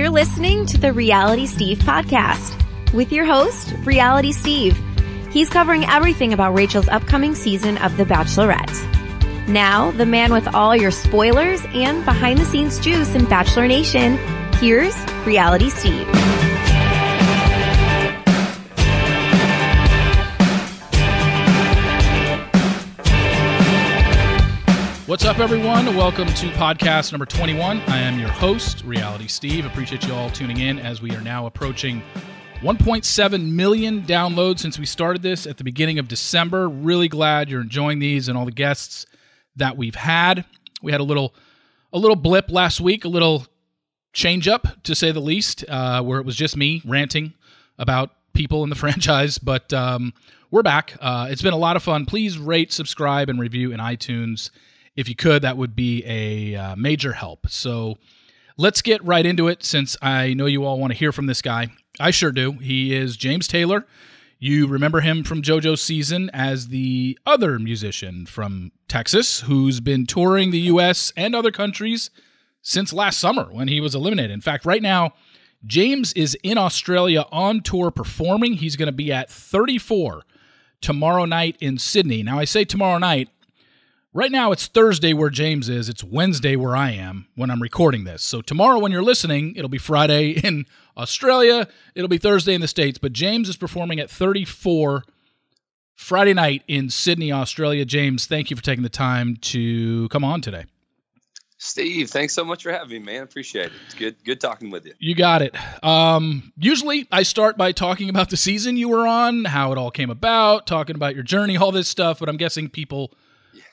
You're listening to the Reality Steve podcast with your host, Reality Steve. He's covering everything about Rachel's upcoming season of The Bachelorette. Now, the man with all your spoilers and behind-the-scenes juice in Bachelor Nation, here's Reality Steve. What's up, everyone? Welcome to podcast number 21. I am your host, Reality Steve. Appreciate you all tuning in as we are now approaching 1.7 million downloads since we started this at the beginning of December. Really glad you're enjoying these and all the guests that we've had. We had a little blip last week, a little change up, to say the least, where it was just me ranting about people in the franchise, but we're back. It's been a lot of fun. Please rate, subscribe, and review in iTunes. If you could, that would be a major help. So let's get right into it, since I know you all want to hear from this guy. I sure do. He is James Taylor. You remember him from JoJo's season as the other musician from Texas who's been touring the U.S. and other countries since last summer when he was eliminated. In fact, right now, James is in Australia on tour performing. He's going to be at 34 tomorrow night in Sydney. Now, I say tomorrow night. Right now, it's Thursday where James is. It's Wednesday where I am when I'm recording this. So tomorrow when you're listening, it'll be Friday in Australia. It'll be Thursday in the States. But James is performing at 34 Friday night in Sydney, Australia. James, thank you for taking the time to come on today. Steve, thanks so much for having me, man. Appreciate it. It's good talking with you. You got it. Usually I start by talking about the season you were on, how it all came about, talking about your journey, all this stuff. But I'm guessing people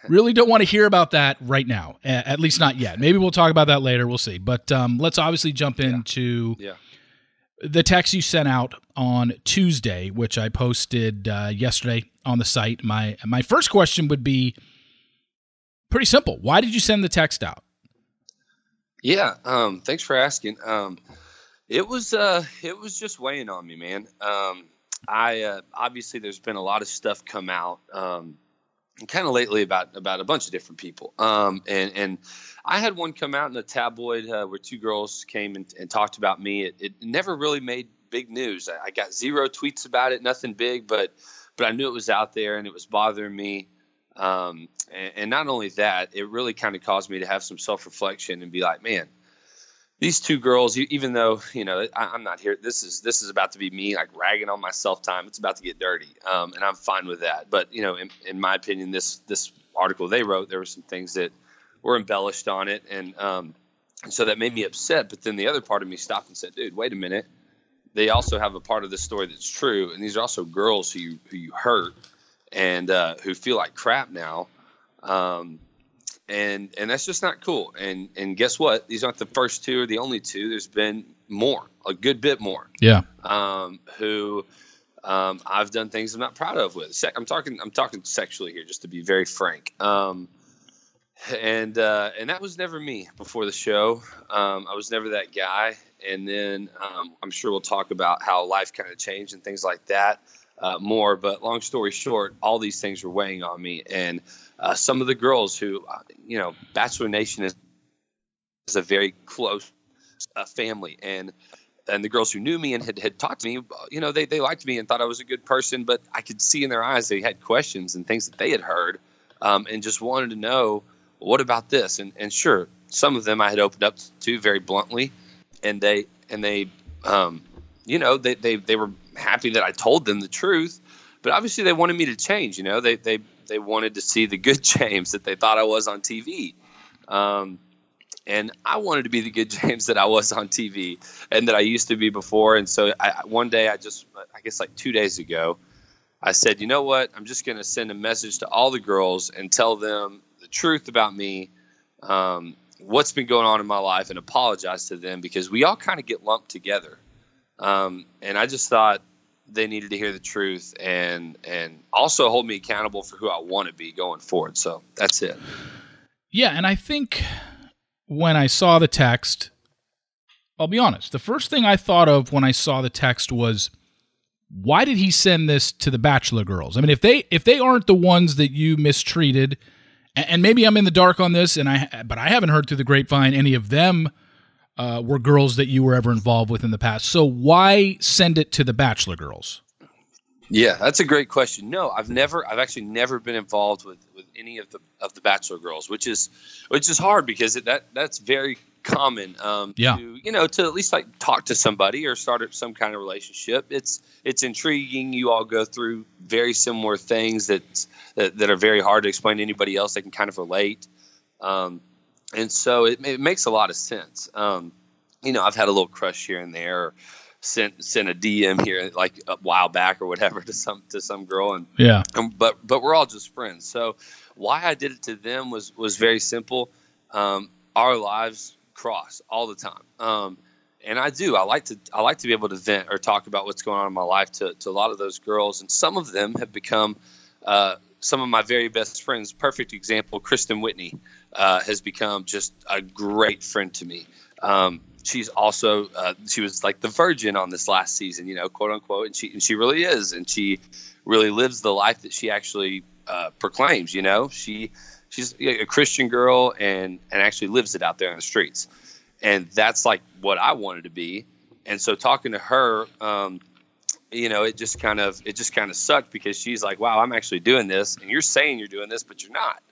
really don't want to hear about that right now, at least not yet. Maybe we'll talk about that later. We'll see. But let's obviously jump into the text you sent out on Tuesday, which I posted yesterday on the site. My first question would be pretty simple. Why did you send the text out? Yeah, thanks for asking. It was just weighing on me, man. I obviously there's been a lot of stuff come out kind of lately about a bunch of different people. And I had one come out in a tabloid where two girls came and talked about me. It never really made big news. I got zero tweets about it, nothing big, but I knew it was out there and it was bothering me. And not only that, it really kind of caused me to have some self-reflection and be like, man, these two girls, even though, you know, I'm not here, this is about to be me, like, ragging on myself time. It's about to get dirty. And I'm fine with that. But, you know, in my opinion, this article they wrote, there were some things that were embellished on it. And so that made me upset. But then the other part of me stopped and said, dude, wait a minute. They also have a part of the story that's true. And these are also girls who you hurt and who feel like crap now. And that's just not cool. And guess what? These aren't the first two or the only two. There's been more, a good bit more. Yeah. Who I've done things I'm not proud of with. I'm talking sexually here, just to be very frank. And that was never me before the show. I was never that guy. And then I'm sure we'll talk about how life kind of changed and things like that more. But long story short, all these things were weighing on me. And some of the girls who, you know, Bachelor Nation is a very close family. And the girls who knew me and had talked to me, you know, they liked me and thought I was a good person. But I could see in their eyes they had questions and things that they had heard and just wanted to know, well, what about this? And sure, some of them I had opened up to very bluntly. And they you know, they were happy that I told them the truth. But obviously they wanted me to change, you know. They wanted to see the good James that they thought I was on TV. And I wanted to be the good James that I was on TV and that I used to be before. And so one day I guess like 2 days ago, I said, you know what? I'm just going to send a message to all the girls and tell them the truth about me, what's been going on in my life, and apologize to them because we all kind of get lumped together. And I just thought, they needed to hear the truth and also hold me accountable for who I want to be going forward. So that's it. Yeah. And I think when I saw the text, I'll be honest, the first thing I thought of when I saw the text was, why did he send this to the Bachelor girls? I mean, if they aren't the ones that you mistreated, and maybe I'm in the dark on this, but I haven't heard through the grapevine any of them were girls that you were ever involved with in the past. So why send it to the Bachelor girls? Yeah, that's a great question. No, I've actually never been involved with any of the Bachelor girls, which is hard because that's very common. To at least like talk to somebody or start up some kind of relationship. It's intriguing. You all go through very similar things that are very hard to explain to anybody else. They can kind of relate. And so it makes a lot of sense. I've had a little crush here and there, or sent a DM here like a while back or whatever to some girl, and yeah. But we're all just friends. So why I did it to them was very simple. Our lives cross all the time, and I like to be able to vent or talk about what's going on in my life to a lot of those girls, and some of them have become some of my very best friends. Perfect example, Kristen Whitney has become just a great friend to me. She's also she was like the virgin on this last season, quote unquote, and she really is, and she really lives the life that she actually proclaims. She's a Christian girl and actually lives it out there on the streets, and that's like what I wanted to be. And so talking to her, it just kind of sucked because she's like, wow, I'm actually doing this, and you're saying you're doing this, but you're not.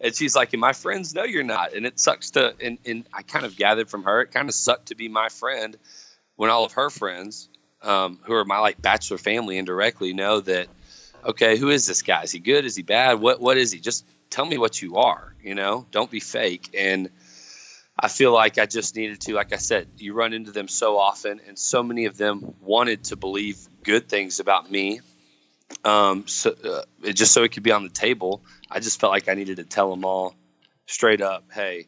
And she's like, and my friends know you're not. And it sucks and I kind of gathered from her, it kind of sucked to be my friend when all of her friends, who are my like Bachelor family indirectly, know that, okay, who is this guy? Is he good? Is he bad? What is he? Just tell me what you are, don't be fake. And I feel like I just needed to, like I said, you run into them so often, and so many of them wanted to believe good things about me. So it could be on the table. I just felt like I needed to tell them all straight up, hey,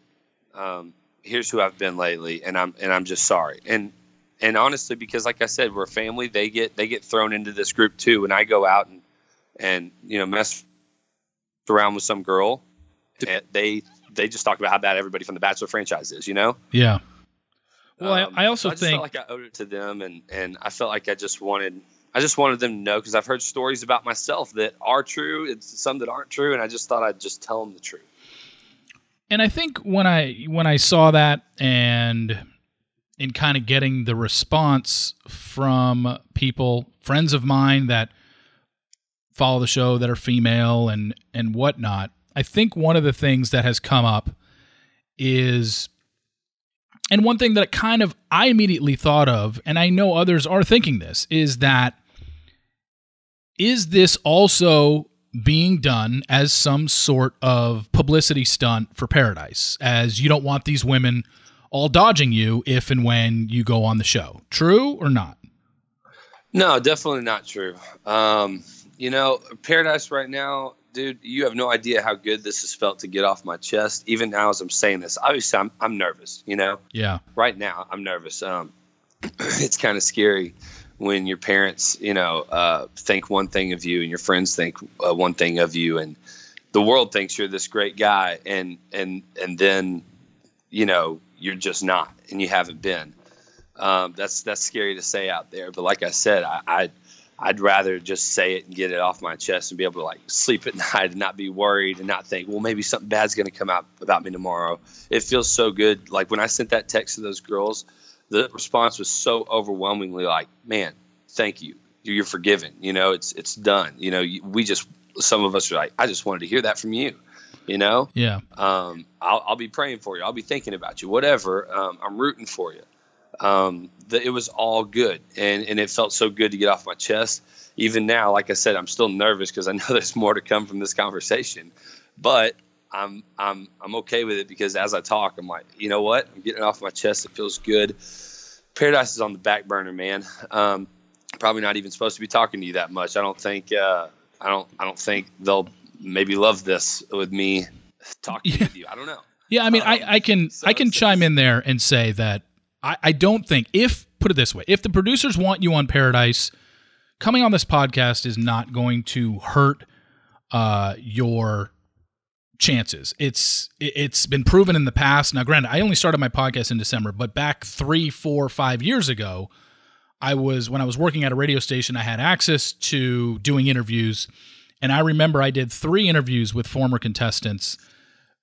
here's who I've been lately, and I'm just sorry. And honestly, because like I said, we're family, they get thrown into this group too. When I go out and mess around with some girl, they just talk about how bad everybody from the Bachelor franchise is, Yeah. Well, I felt like I owed it to them, and I felt like I just wanted them to know, because I've heard stories about myself that are true, and some that aren't true, and I just thought I'd just tell them the truth. And I think when I saw that and kind of getting the response from people, friends of mine that follow the show that are female and whatnot, I think one of the things that has come up is, and one thing that kind of I immediately thought of, and I know others are thinking this, is that is this also being done as some sort of publicity stunt for Paradise, as you don't want these women all dodging you if and when you go on the show? True or not? No, definitely not true. Paradise right now, dude, you have no idea how good this has felt to get off my chest. Even now as I'm saying this, obviously I'm nervous, Yeah. Right now I'm nervous. It's kind of scary when your parents, think one thing of you and your friends think one thing of you, and the world thinks you're this great guy. And then, you're just not, and you haven't been. That's scary to say out there. But like I said, I'd rather just say it and get it off my chest and be able to like sleep at night and not be worried and not think, well, maybe something bad's going to come out about me tomorrow. It feels so good. Like when I sent that text to those girls, the response was so overwhelmingly like, man, thank you. You're forgiven. It's done. Some of us are like, I just wanted to hear that from you, Yeah. I'll be praying for you. I'll be thinking about you, whatever. I'm rooting for you. It was all good, and it felt so good to get off my chest. Even now, like I said, I'm still nervous because I know there's more to come from this conversation, but I'm okay with it because as I talk, I'm like, you know what? I'm getting it off my chest. It feels good. Paradise is on the back burner, man. Probably not even supposed to be talking to you that much. I don't think I don't think they'll maybe love this with me talking with you. I don't know. Yeah, I mean, I can chime in there and say that I don't think, put it this way, if the producers want you on Paradise, coming on this podcast is not going to hurt your chances. It's been proven in the past. Now, granted, I only started my podcast in December, but back 3, 4, 5 years ago, when I was working at a radio station, I had access to doing interviews. And I remember I did 3 interviews with former contestants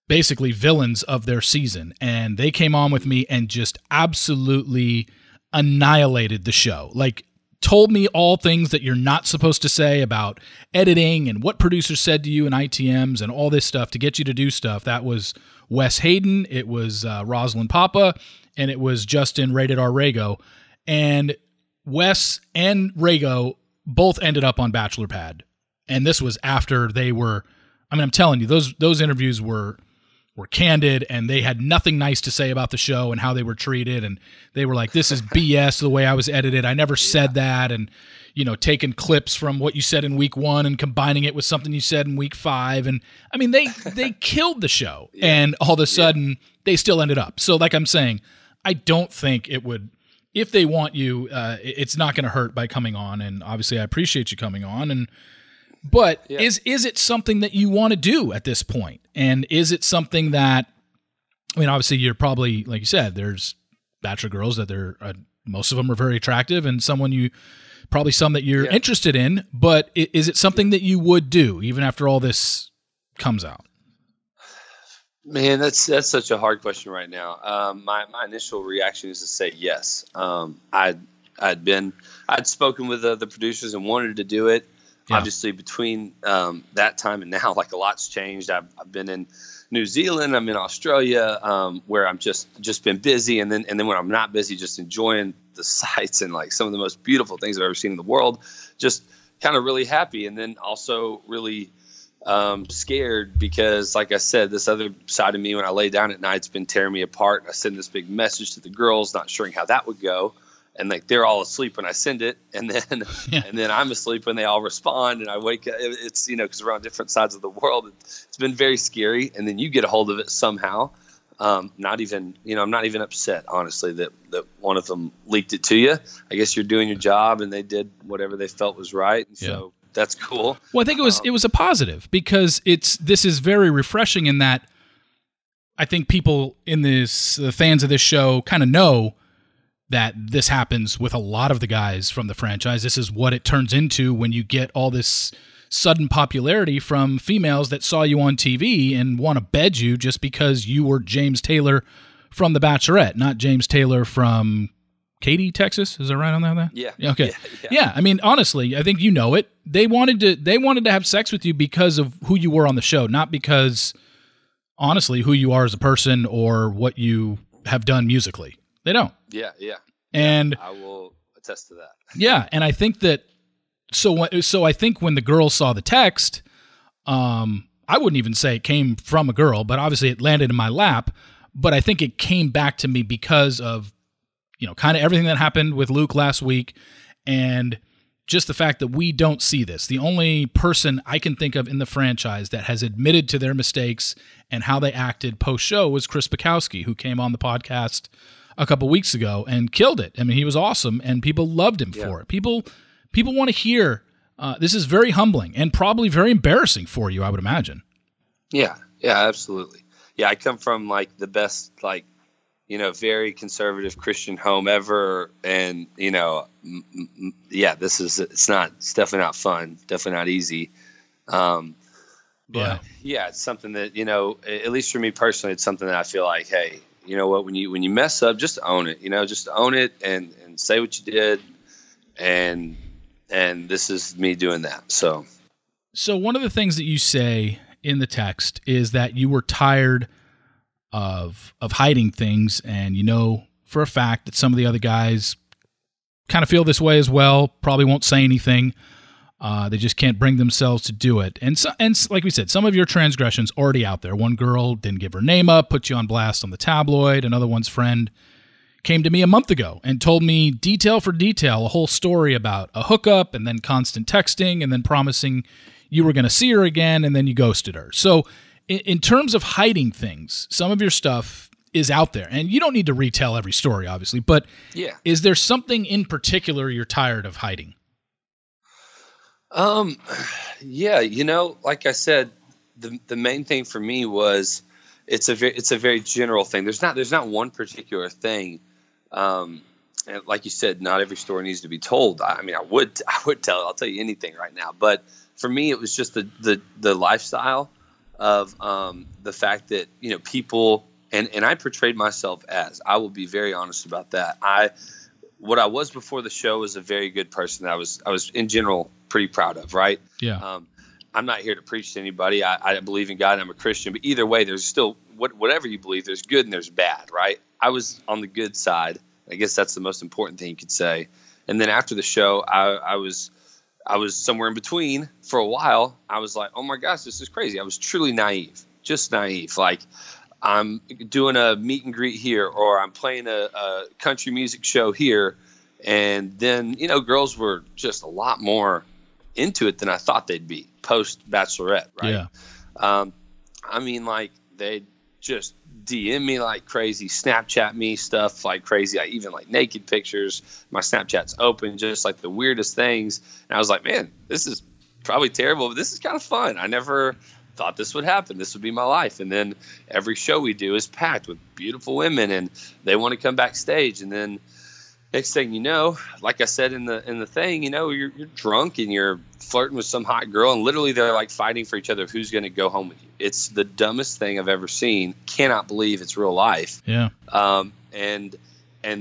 basically villains of their season, and they came on with me and just absolutely annihilated the show. Like, told me all things that you're not supposed to say about editing and what producers said to you and ITMs and all this stuff to get you to do stuff. That was Wes Hayden, it was Rosalind Papa, and it was Justin Rated R Rago. And Wes and Rago both ended up on Bachelor Pad. And this was after they were, I mean, I'm telling you, those interviews were candid, and they had nothing nice to say about the show and how they were treated. And they were like, this is BS, the way I was edited. I never said that. And, you know, taking clips from what you said in week one and combining it with something you said in week five. And I mean, they killed the show, and all of a sudden they still ended up. So like I'm saying, I don't think it would, if they want you, it's not going to hurt by coming on. And obviously I appreciate you coming on, and, but is it something that you want to do at this point? And is it something that, I mean, obviously you're probably, like you said, there's bachelor girls that they're, most of them are very attractive, and someone you, probably some that you're interested in, but is it something that you would do even after all this comes out? Man, that's such a hard question right now. My initial reaction is to say yes. I'd spoken with the producers and wanted to do it. Yeah. Obviously, between that time and now, like, a lot's changed. I've been in New Zealand. I'm in Australia, where I'm just been busy, and then when I'm not busy, just enjoying the sights and like some of the most beautiful things I've ever seen in the world. Just kind of really happy, and then also really scared, because, like I said, this other side of me when I lay down at night's been tearing me apart. And I send this big message to the girls, not sure how that would go. And like, they're all asleep when I send it, and then I'm asleep when they all respond, and I wake up. It's, you know, because we're on different sides of the world. It's been very scary, and then you get a hold of it somehow. Not even, you know, I'm not even upset, honestly, that one of them leaked it to you. I guess you're doing your job, and they did whatever they felt was right. And so that's cool. Well, I think it was a positive, because this is very refreshing in that I think people in this, the fans of this show, kind of know that this happens with a lot of the guys from the franchise. This is what it turns into when you get all this sudden popularity from females that saw you on TV and want to bed you just because you were James Taylor from The Bachelorette, not James Taylor from Katy, Texas. Is that right on that? Yeah. Okay. Yeah. I mean, honestly, I think you know it. They wanted to have sex with you because of who you were on the show, not because, honestly, who you are as a person or what you have done musically. They don't. Yeah. And I will attest to that. Yeah, and I think that so I think when the girl saw the text, I wouldn't even say it came from a girl, but obviously it landed in my lap, but I think it came back to me because of, you know, kind of everything that happened with Luke last week, and just the fact that we don't see this. The only person I can think of in the franchise that has admitted to their mistakes and how they acted post-show was Chris Bukowski, who came on the podcast a couple weeks ago and killed it. I mean, he was awesome, and people loved him for it. People want to hear, this is very humbling and probably very embarrassing for you, I would imagine. Yeah, absolutely. Yeah, I come from, like, the best, like, you know, very conservative Christian home ever. And, you know, it's definitely not fun. Definitely not easy. But yeah, it's something that, you know, at least for me personally, it's something that I feel like, hey, you know what, when you mess up, just own it, you know, just own it and say what you did. And this is me doing that. So one of the things that you say in the text is that you were tired of hiding things, and you know for a fact that some of the other guys kind of feel this way as well, probably won't say anything. They just can't bring themselves to do it. And like we said, some of your transgressions already out there. One girl didn't give her name up, put you on blast on the tabloid. Another one's friend came to me a month ago and told me detail for detail a whole story about a hookup and then constant texting and then promising you were going to see her again, and then you ghosted her. So in terms of hiding things, some of your stuff is out there. And you don't need to retell every story, obviously, but is there something in particular you're tired of hiding? Yeah, you know, like I said, the main thing for me was it's a very general thing. There's not one particular thing. And like you said, not every story needs to be told. I mean, I'll tell you anything right now, but for me, it was just the lifestyle, of the fact that, you know, people, and I portrayed myself as, I will be very honest about that. What I was before the show was a very good person that I was in general pretty proud of, right? Yeah. I'm not here to preach to anybody. I believe in God and I'm a Christian, but either way, there's still whatever you believe, there's good and there's bad, right? I was on the good side. I guess that's the most important thing you could say. And then after the show, I was somewhere in between for a while. I was like, oh my gosh, this is crazy. I was truly naive, just naive. Like, I'm doing a meet and greet here, or I'm playing a country music show here. And then, you know, girls were just a lot more into it than I thought they'd be post Bachelorette. Right. Yeah. I mean, like, they just DM me like crazy, Snapchat me stuff like crazy. I even like naked pictures. My Snapchat's open, just like the weirdest things. And I was like, man, this is probably terrible, but this is kind of fun. I never thought this would happen. This would be my life. And then every show we do is packed with beautiful women and they want to come backstage. And then next thing you know, like I said in the thing, you know, you're drunk and you're flirting with some hot girl, and literally they're like fighting for each other of who's going to go home with you. It's the dumbest thing I've ever seen. Cannot believe it's real life. Yeah. And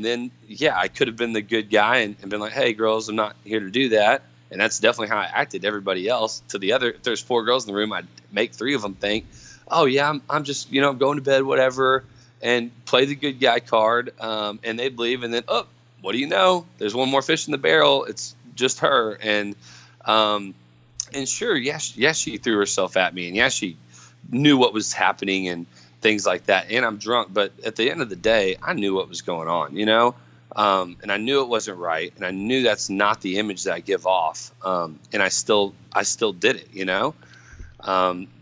then, yeah, I could have been the good guy and been like, hey girls, I'm not here to do that. And that's definitely how I acted. Everybody else, to the other, if there's four girls in the room, I'd make three of them think, oh yeah, I'm just, you know, I'm going to bed, whatever, and play the good guy card. And they'd leave, and then, oh, what do you know? There's one more fish in the barrel. It's just her. And sure, yes, she threw herself at me, and yes, she knew what was happening and things like that. And I'm drunk, but at the end of the day, I knew what was going on, you know? And I knew it wasn't right, and I knew that's not the image that I give off. And I still did it, you know,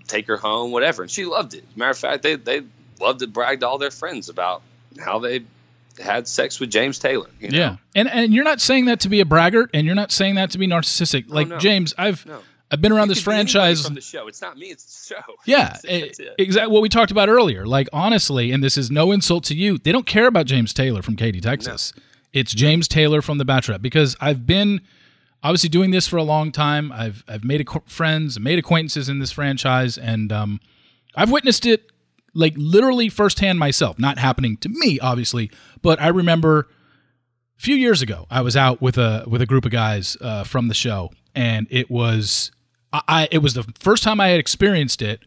take her home, whatever. And she loved it. As a matter of fact, they loved it, bragged to all their friends about how they had sex with James Taylor. You know? Yeah. And you're not saying that to be a braggart, and you're not saying that to be narcissistic. Like, oh, no. James, I've been around this franchise from the show. It's not me, it's the show. Yeah. Exactly what we talked about earlier. Like, honestly, and this is no insult to you, they don't care about James Taylor from Katy, Texas. No. It's James Taylor from The Bachelor, because I've been obviously doing this for a long time. I've made friends, made acquaintances in this franchise, and I've witnessed it like literally firsthand myself. Not happening to me, obviously, but I remember a few years ago I was out with a group of guys from the show, and it was it was the first time I had experienced it,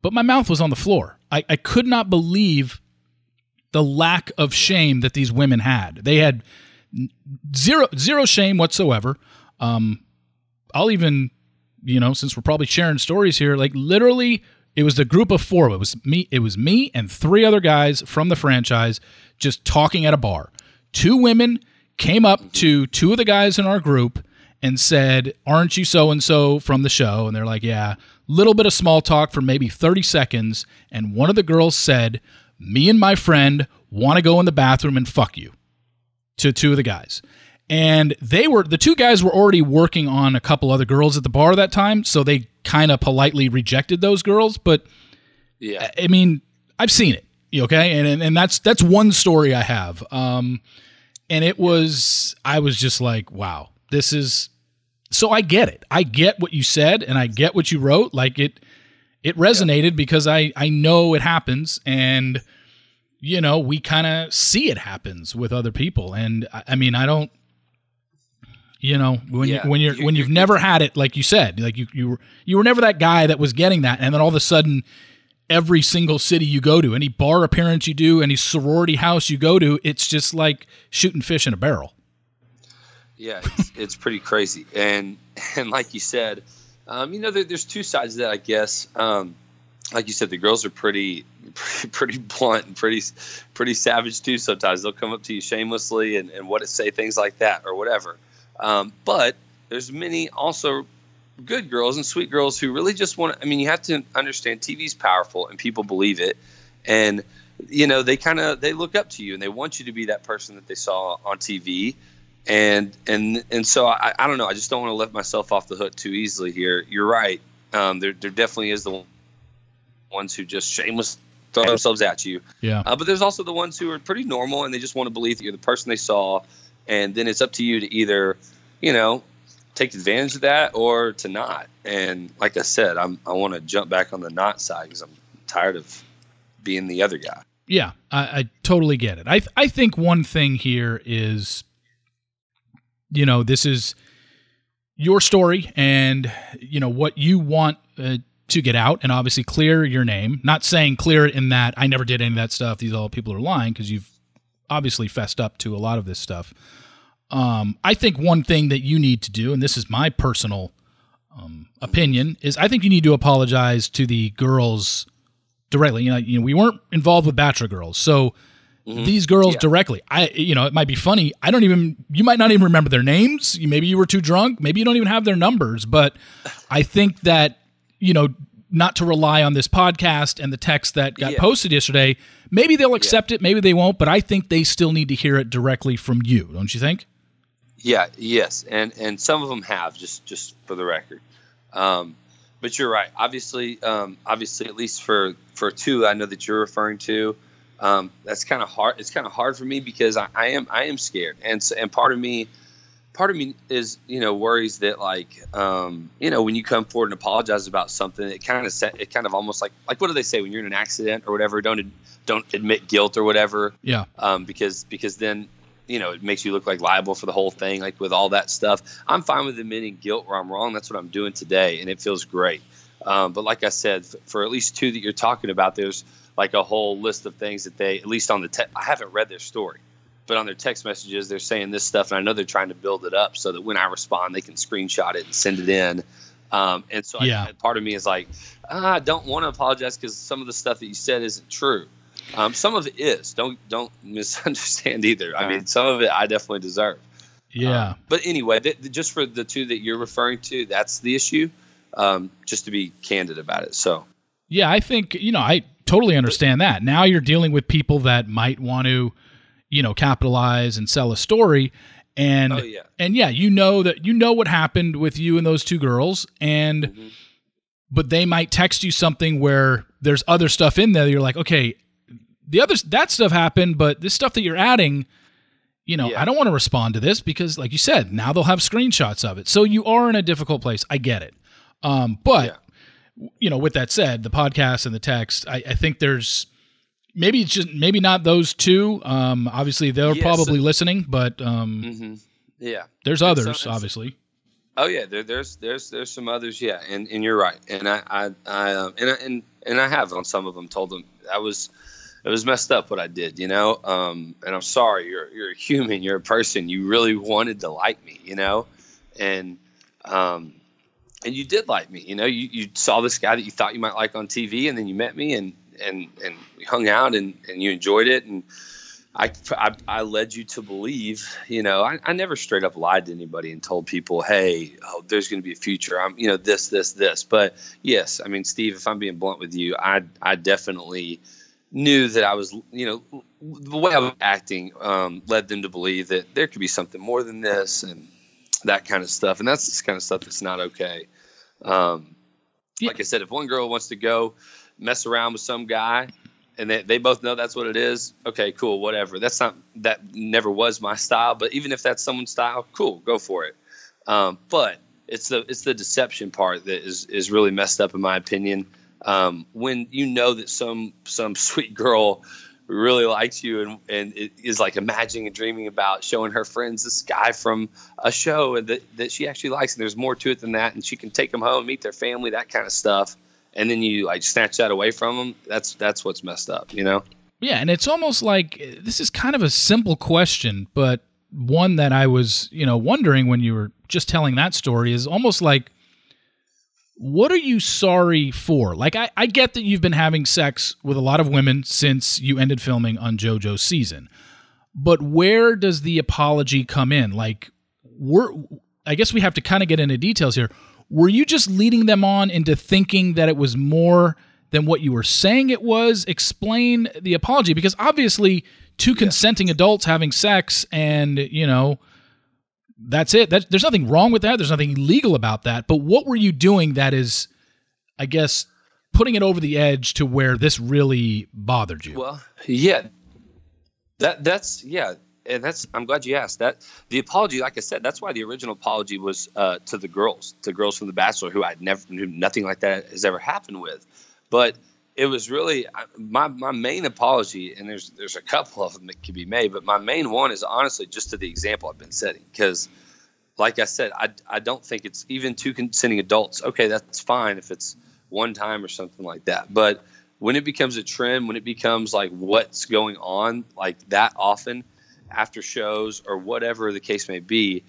but my mouth was on the floor. I could not believe the lack of shame that these women had. They had zero shame whatsoever. I'll even, you know, since we're probably sharing stories here, like literally it was the group of four. It was me and three other guys from the franchise just talking at a bar. Two women came up to two of the guys in our group and said, aren't you so-and-so from the show? And they're like, yeah. Little bit of small talk for maybe 30 seconds. And one of the girls said, me and my friend want to go in the bathroom and fuck you, to two of the guys. And the two guys were already working on a couple other girls at the bar that time. So they kind of politely rejected those girls. But yeah, I mean, I've seen it. Okay. And that's one story I have. And it was, I was just like, wow, this is, so I get it. I get what you said and I get what you wrote. Like it resonated, yeah, because I know it happens, and, you know, we kind of see it happens with other people. And I mean, I don't, you know, when you've never had it, like you said, like you were never that guy that was getting that. And then all of a sudden, every single city you go to, any bar appearance you do, any sorority house you go to, it's just like shooting fish in a barrel. Yeah, it's pretty crazy. And like you said, you know, there's two sides to that, I guess. Like you said, the girls are pretty blunt and pretty savage too. Sometimes they'll come up to you shamelessly and what it say, things like that or whatever. But there's many also good girls and sweet girls who really just want to, I mean, you have to understand TV's powerful and people believe it. And, you know, they look up to you and they want you to be that person that they saw on TV. And so I don't know. I just don't want to let myself off the hook too easily here. You're right. There definitely is the ones who just shamelessly throw themselves at you. Yeah. But there's also the ones who are pretty normal and they just want to believe that you're the person they saw. And then it's up to you to either, you know, take advantage of that or to not. And like I said, I want to jump back on the not side because I'm tired of being the other guy. Yeah, I totally get it. I think one thing here is, you know, this is your story and, you know, what you want to get out, and obviously clear your name. Not saying clear it in that I never did any of that stuff, these all people are lying, because you've obviously fessed up to a lot of this stuff. I think one thing that you need to do, and this is my personal opinion, is I think you need to apologize to the girls directly. You know, we weren't involved with Bachelor girls, so these girls directly. You know, it might be funny. You might not even remember their names. Maybe you were too drunk. Maybe you don't even have their numbers. But I think that, you know, not to rely on this podcast and the text that got posted yesterday. Maybe they'll accept it. Maybe they won't. But I think they still need to hear it directly from you. Don't you think? Yeah. Yes. And some of them have, just for the record. But you're right. Obviously, at least for two, I know that you're referring to. That's kind of hard. It's kind of hard for me because I am scared, and part of me is, you know, worries that, like, you know, when you come forward and apologize about something, it kind of almost like what do they say when you're in an accident or whatever? Don't admit guilt or whatever. Yeah. Because then, you know, it makes you look like liable for the whole thing, like with all that stuff. I'm fine with admitting guilt where I'm wrong. That's what I'm doing today, and it feels great. But like I said, for at least two that you're talking about, there's like a whole list of things that they, at least on the text, I haven't read their story, but on their text messages, they're saying this stuff, and I know they're trying to build it up so that when I respond, they can screenshot it and send it in. And so part of me is like, I don't want to apologize because some of the stuff that you said isn't true. Some of it is. Don't misunderstand either. I mean, some of it I definitely deserve. Yeah. But anyway, just for the two that you're referring to, that's the issue. Just to be candid about it. So, yeah, I think, you know, I totally understand that. Now you're dealing with people that might want to, you know, capitalize and sell a story. And, you know that, you know what happened with you and those two girls, and, but they might text you something where there's other stuff in there. You're like, okay, that stuff happened, but this stuff that you're adding, you know, I don't want to respond to this because, like you said, now they'll have screenshots of it. So you are in a difficult place. I get it. You know, with that said, the podcast and the text, I think there's maybe not those two. Obviously they're probably listening, but, there's others, obviously. Oh yeah. There's some others. Yeah. And you're right. And I have on some of them told them it was messed up what I did, you know? And I'm sorry, you're a human, you're a person, you really wanted to like me, you know? And you did like me, you know, you saw this guy that you thought you might like on TV, and then you met me and we hung out and you enjoyed it. And I led you to believe, you know, I never straight up lied to anybody and told people, hey, there's going to be a future. I'm, you know, this. But yes, I mean, Steve, if I'm being blunt with you, I definitely knew that I was, you know, the way I was acting led them to believe that there could be something more than this. And that kind of stuff. And that's the kind of stuff that's not okay. Like I said, if one girl wants to go mess around with some guy and they both know that's what it is. Okay, cool. Whatever. That never was my style, but even if that's someone's style, cool, go for it. But it's the deception part that is really messed up in my opinion. When you know that some sweet girl really likes you and is like imagining and dreaming about showing her friends this guy from a show that she actually likes, and there's more to it than that, and she can take them home, meet their family, that kind of stuff, and then you like snatch that away from them. That's what's messed up, you know? Yeah, and it's almost like this is kind of a simple question, but one that I was, you know, wondering when you were just telling that story is almost like, what are you sorry for? Like, I get that you've been having sex with a lot of women since you ended filming on JoJo's season, but where does the apology come in? Like, I guess we have to kind of get into details here. Were you just leading them on into thinking that it was more than what you were saying it was? Explain the apology, because obviously two consenting adults having sex and, you know, that's it. There's nothing wrong with that. There's nothing illegal about that. But what were you doing that is, I guess, putting it over the edge to where this really bothered you? Well, yeah, that's and that's, I'm glad you asked that. The apology, like I said, that's why the original apology was to the girls, from The Bachelor, who I'd never knew, nothing like that has ever happened with. But it was really my main apology, and there's a couple of them that could be made, but my main one is honestly just to the example I've been setting. Because like I said, I don't think it's even two consenting adults. Okay, that's fine if it's one time or something like that. But when it becomes a trend, when it becomes like what's going on like that often after shows or whatever the case may be,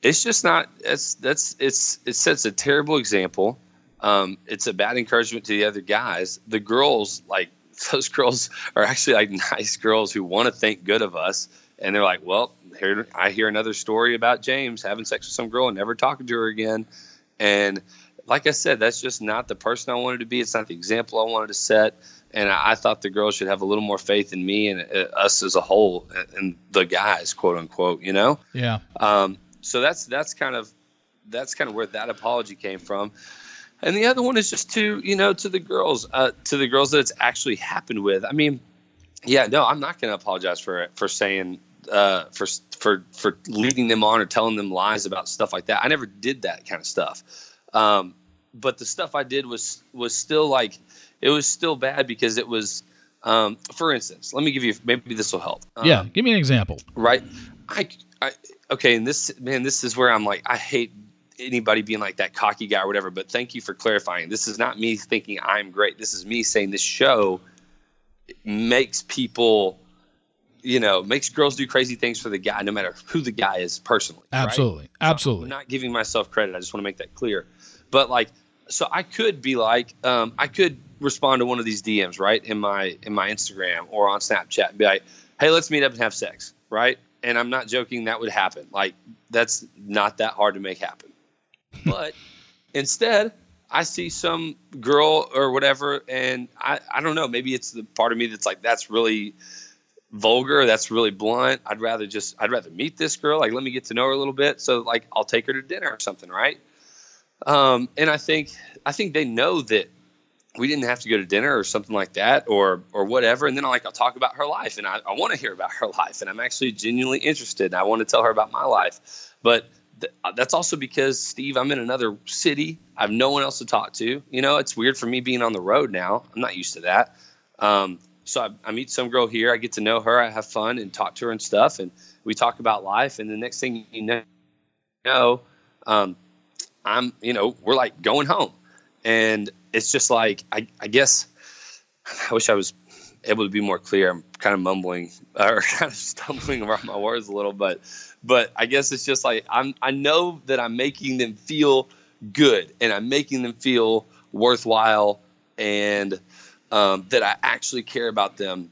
it's just not – it sets a terrible example. It's a bad encouragement to the other guys. The girls, like those girls are actually like nice girls who want to think good of us. And they're like, well, here, I hear another story about James having sex with some girl and never talking to her again. And like I said, that's just not the person I wanted to be. It's not the example I wanted to set. And I thought the girls should have a little more faith in me and us as a whole and the guys, quote unquote, you know? Yeah. So that's kind of where that apology came from. And the other one is just to the girls that it's actually happened with. I mean, yeah, no, I'm not going to apologize for leading them on or telling them lies about stuff like that. I never did that kind of stuff. But the stuff I did was still like, it was still bad because it was, for instance, let me give you, maybe this will help. Yeah. Give me an example. Right. Okay. And this is where I'm like, I hate anybody being like that cocky guy or whatever, but thank you for clarifying. This is not me thinking I'm great. This is me saying this show makes people, you know, makes girls do crazy things for the guy, no matter who the guy is personally. Absolutely. Right? Absolutely. So I'm not giving myself credit. I just want to make that clear. But like, so I could be like, I could respond to one of these DMs, right, in my Instagram or on Snapchat and be like, hey, let's meet up and have sex. Right. And I'm not joking. That would happen. Like, that's not that hard to make happen. But instead, I see some girl or whatever, and I don't know, maybe it's the part of me that's like, that's really vulgar, that's really blunt. I'd rather meet this girl, like let me get to know her a little bit. So like I'll take her to dinner or something, right? And I think they know that we didn't have to go to dinner or something like that or whatever. And then I'll talk about her life, and I want to hear about her life, and I'm actually genuinely interested, and I want to tell her about my life. But that's also because, Steve, I'm in another city. I have no one else to talk to. You know, it's weird for me being on the road now. I'm not used to that. So I meet some girl here. I get to know her. I have fun and talk to her and stuff. And we talk about life. And the next thing you know, I'm, you know, we're like going home. And it's just like, I guess I wish I was able to be more clear. I'm kind of mumbling or kind of stumbling around my words a little, but I guess it's just like, I know that I'm making them feel good and I'm making them feel worthwhile and, that I actually care about them.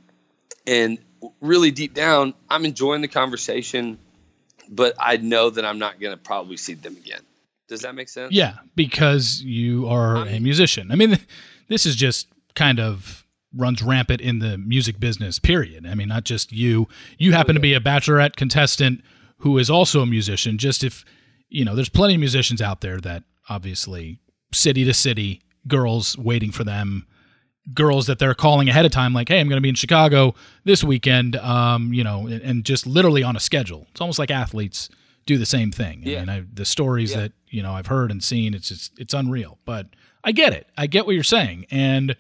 And really deep down, I'm enjoying the conversation, but I know that I'm not going to probably see them again. Does that make sense? Yeah. Because you are a musician. I mean, this is just kind of runs rampant in the music business, period. I mean, not just you happen to be a Bachelorette contestant who is also a musician. Just if, you know, there's plenty of musicians out there that obviously city to city, girls waiting for them, girls that they're calling ahead of time, like, hey, I'm going to be in Chicago this weekend, you know, and just literally on a schedule. It's almost like athletes do the same thing. Yeah. I mean, the stories that, you know, I've heard and seen, it's just, it's unreal, but I get it. I get what you're saying. And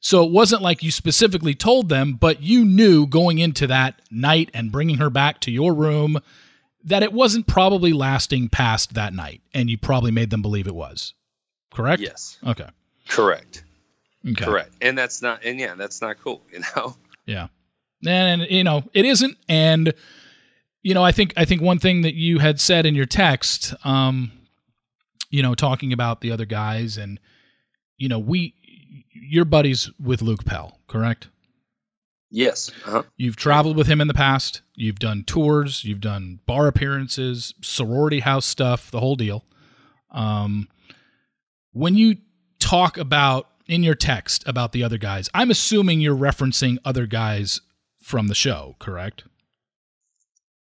so it wasn't like you specifically told them, but you knew going into that night and bringing her back to your room that it wasn't probably lasting past that night, and you probably made them believe it was. Correct? Yes. Okay. Correct. Okay. Correct. And that's not cool, you know? Yeah. And, you know, it isn't. And, you know, I think one thing that you had said in your text, you know, talking about the other guys and, you know, you're buddies with Luke Pell, correct? Yes. Uh-huh. You've traveled with him in the past. You've done tours. You've done bar appearances, sorority house stuff, the whole deal. When you talk about in your text about the other guys, I'm assuming you're referencing other guys from the show, correct?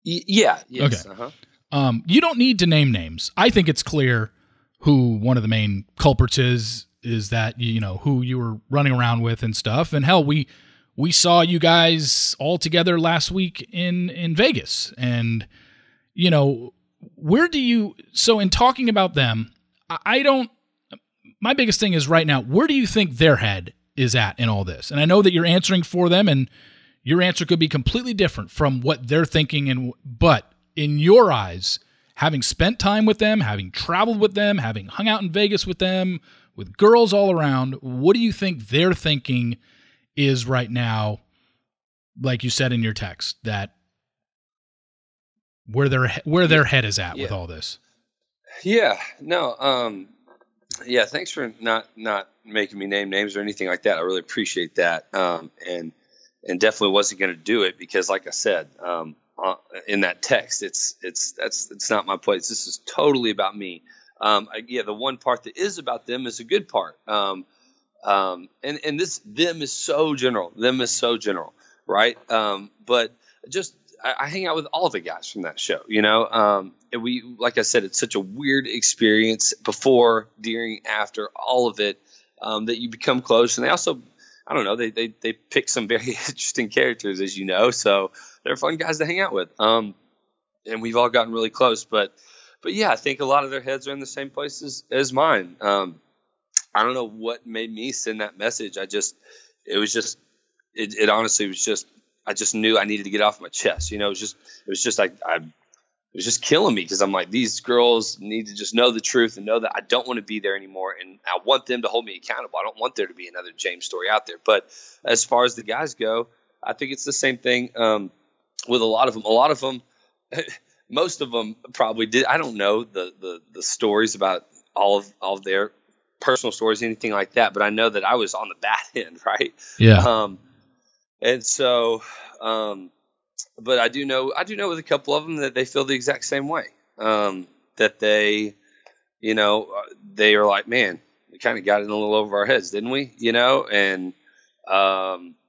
Yeah. Yes. Okay. Uh-huh. You don't need to name names. I think it's clear who one of the main culprits is that, you know, who you were running around with and stuff. And hell, we we saw you guys all together last week in Vegas. And, you know, where do you, so in talking about them, my biggest thing is right now, where do you think their head is at in all this? And I know that you're answering for them and your answer could be completely different from what they're thinking. But in your eyes, having spent time with them, having traveled with them, having hung out in Vegas with them, with girls all around, what do you think they're thinking is right now, like you said in your text, that where their head is at with all this? Yeah, no. Yeah. Thanks for not making me name names or anything like that. I really appreciate that. And definitely wasn't going to do it because, like I said, in that text, it's not my place. This is totally about me. The one part that is about them is a good part. And this, them is so general. Right. But just, I hang out with all the guys from that show, you know? And we, like I said, it's such a weird experience before, during, after all of it, that you become close. And they also, I don't know, they pick some very interesting characters, as you know, so they're fun guys to hang out with. And we've all gotten really close, but yeah, I think a lot of their heads are in the same place as mine. I don't know what made me send that message. I just knew I needed to get off my chest. You know, it was just killing me. 'Cause I'm like, these girls need to just know the truth and know that I don't want to be there anymore. And I want them to hold me accountable. I don't want there to be another James story out there. But as far as the guys go, I think it's the same thing with a lot of them. Most of them probably did. I don't know the stories about all of their personal stories, anything like that. But I know that I was on the bad end. Right. Yeah. And so, but I do know with a couple of them that they feel the exact same way, that they, you know, they are like, man, we kind of got in a little over our heads, didn't we? You know, and,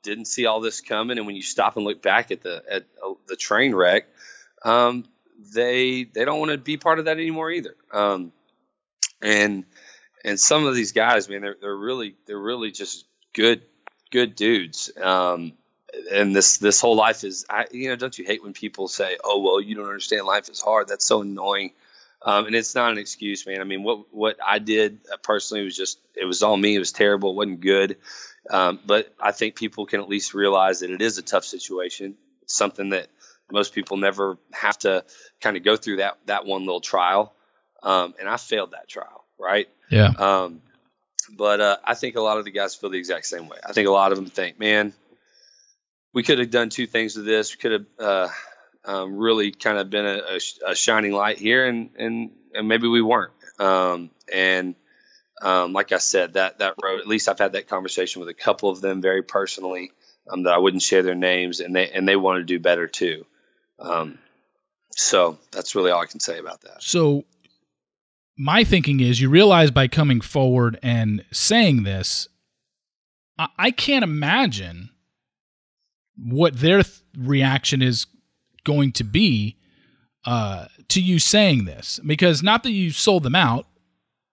didn't see all this coming. And when you stop and look back at the train wreck, they don't want to be part of that anymore either. And some of these guys, man, they're really just good dudes. And this whole life is, don't you hate when people say, oh, well, you don't understand, life is hard. That's so annoying. And it's not an excuse, man. I mean, what I did personally was just, it was all me. It was terrible. It wasn't good. But I think people can at least realize that it is a tough situation. It's something that most people never have to kind of go through that one little trial. And I failed that trial. Right. Yeah. But I think a lot of the guys feel the exact same way. I think a lot of them think, man, we could have done two things with this. We could have really kind of been a shining light here, and maybe we weren't. Like I said, that road, at least I've had that conversation with a couple of them very personally, that I wouldn't share their names, and they want to do better too. So that's really all I can say about that. So my thinking is, you realize by coming forward and saying this, I can't imagine what their reaction is going to be to you saying this, because not that you sold them out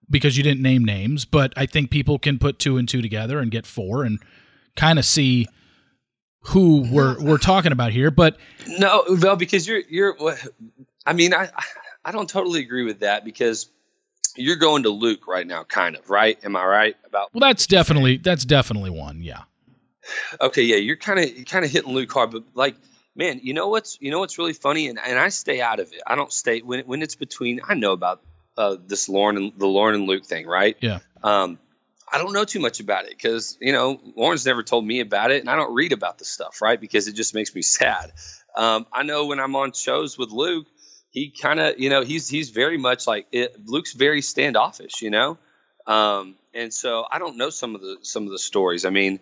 because you didn't name names, but I think people can put two and two together and get four and kind of see who we're talking about here. But no, well, because you're. I mean, I don't totally agree with that, because you're going to Luke right now, kind of, right? Am I right about? Well, that's definitely one, yeah. Okay, yeah, you're kind of hitting Luke hard, but like, man, you know what's really funny, and I stay out of it. I don't stay when it's between. I know about this Lauren and Luke thing, right? Yeah. I don't know too much about it because, you know, Lauren's never told me about it, and I don't read about the stuff, right? Because it just makes me sad. I know when I'm on shows with Luke, he kind of, you know, he's very much like it. Luke's very standoffish, you know, and so I don't know some of the stories. I mean,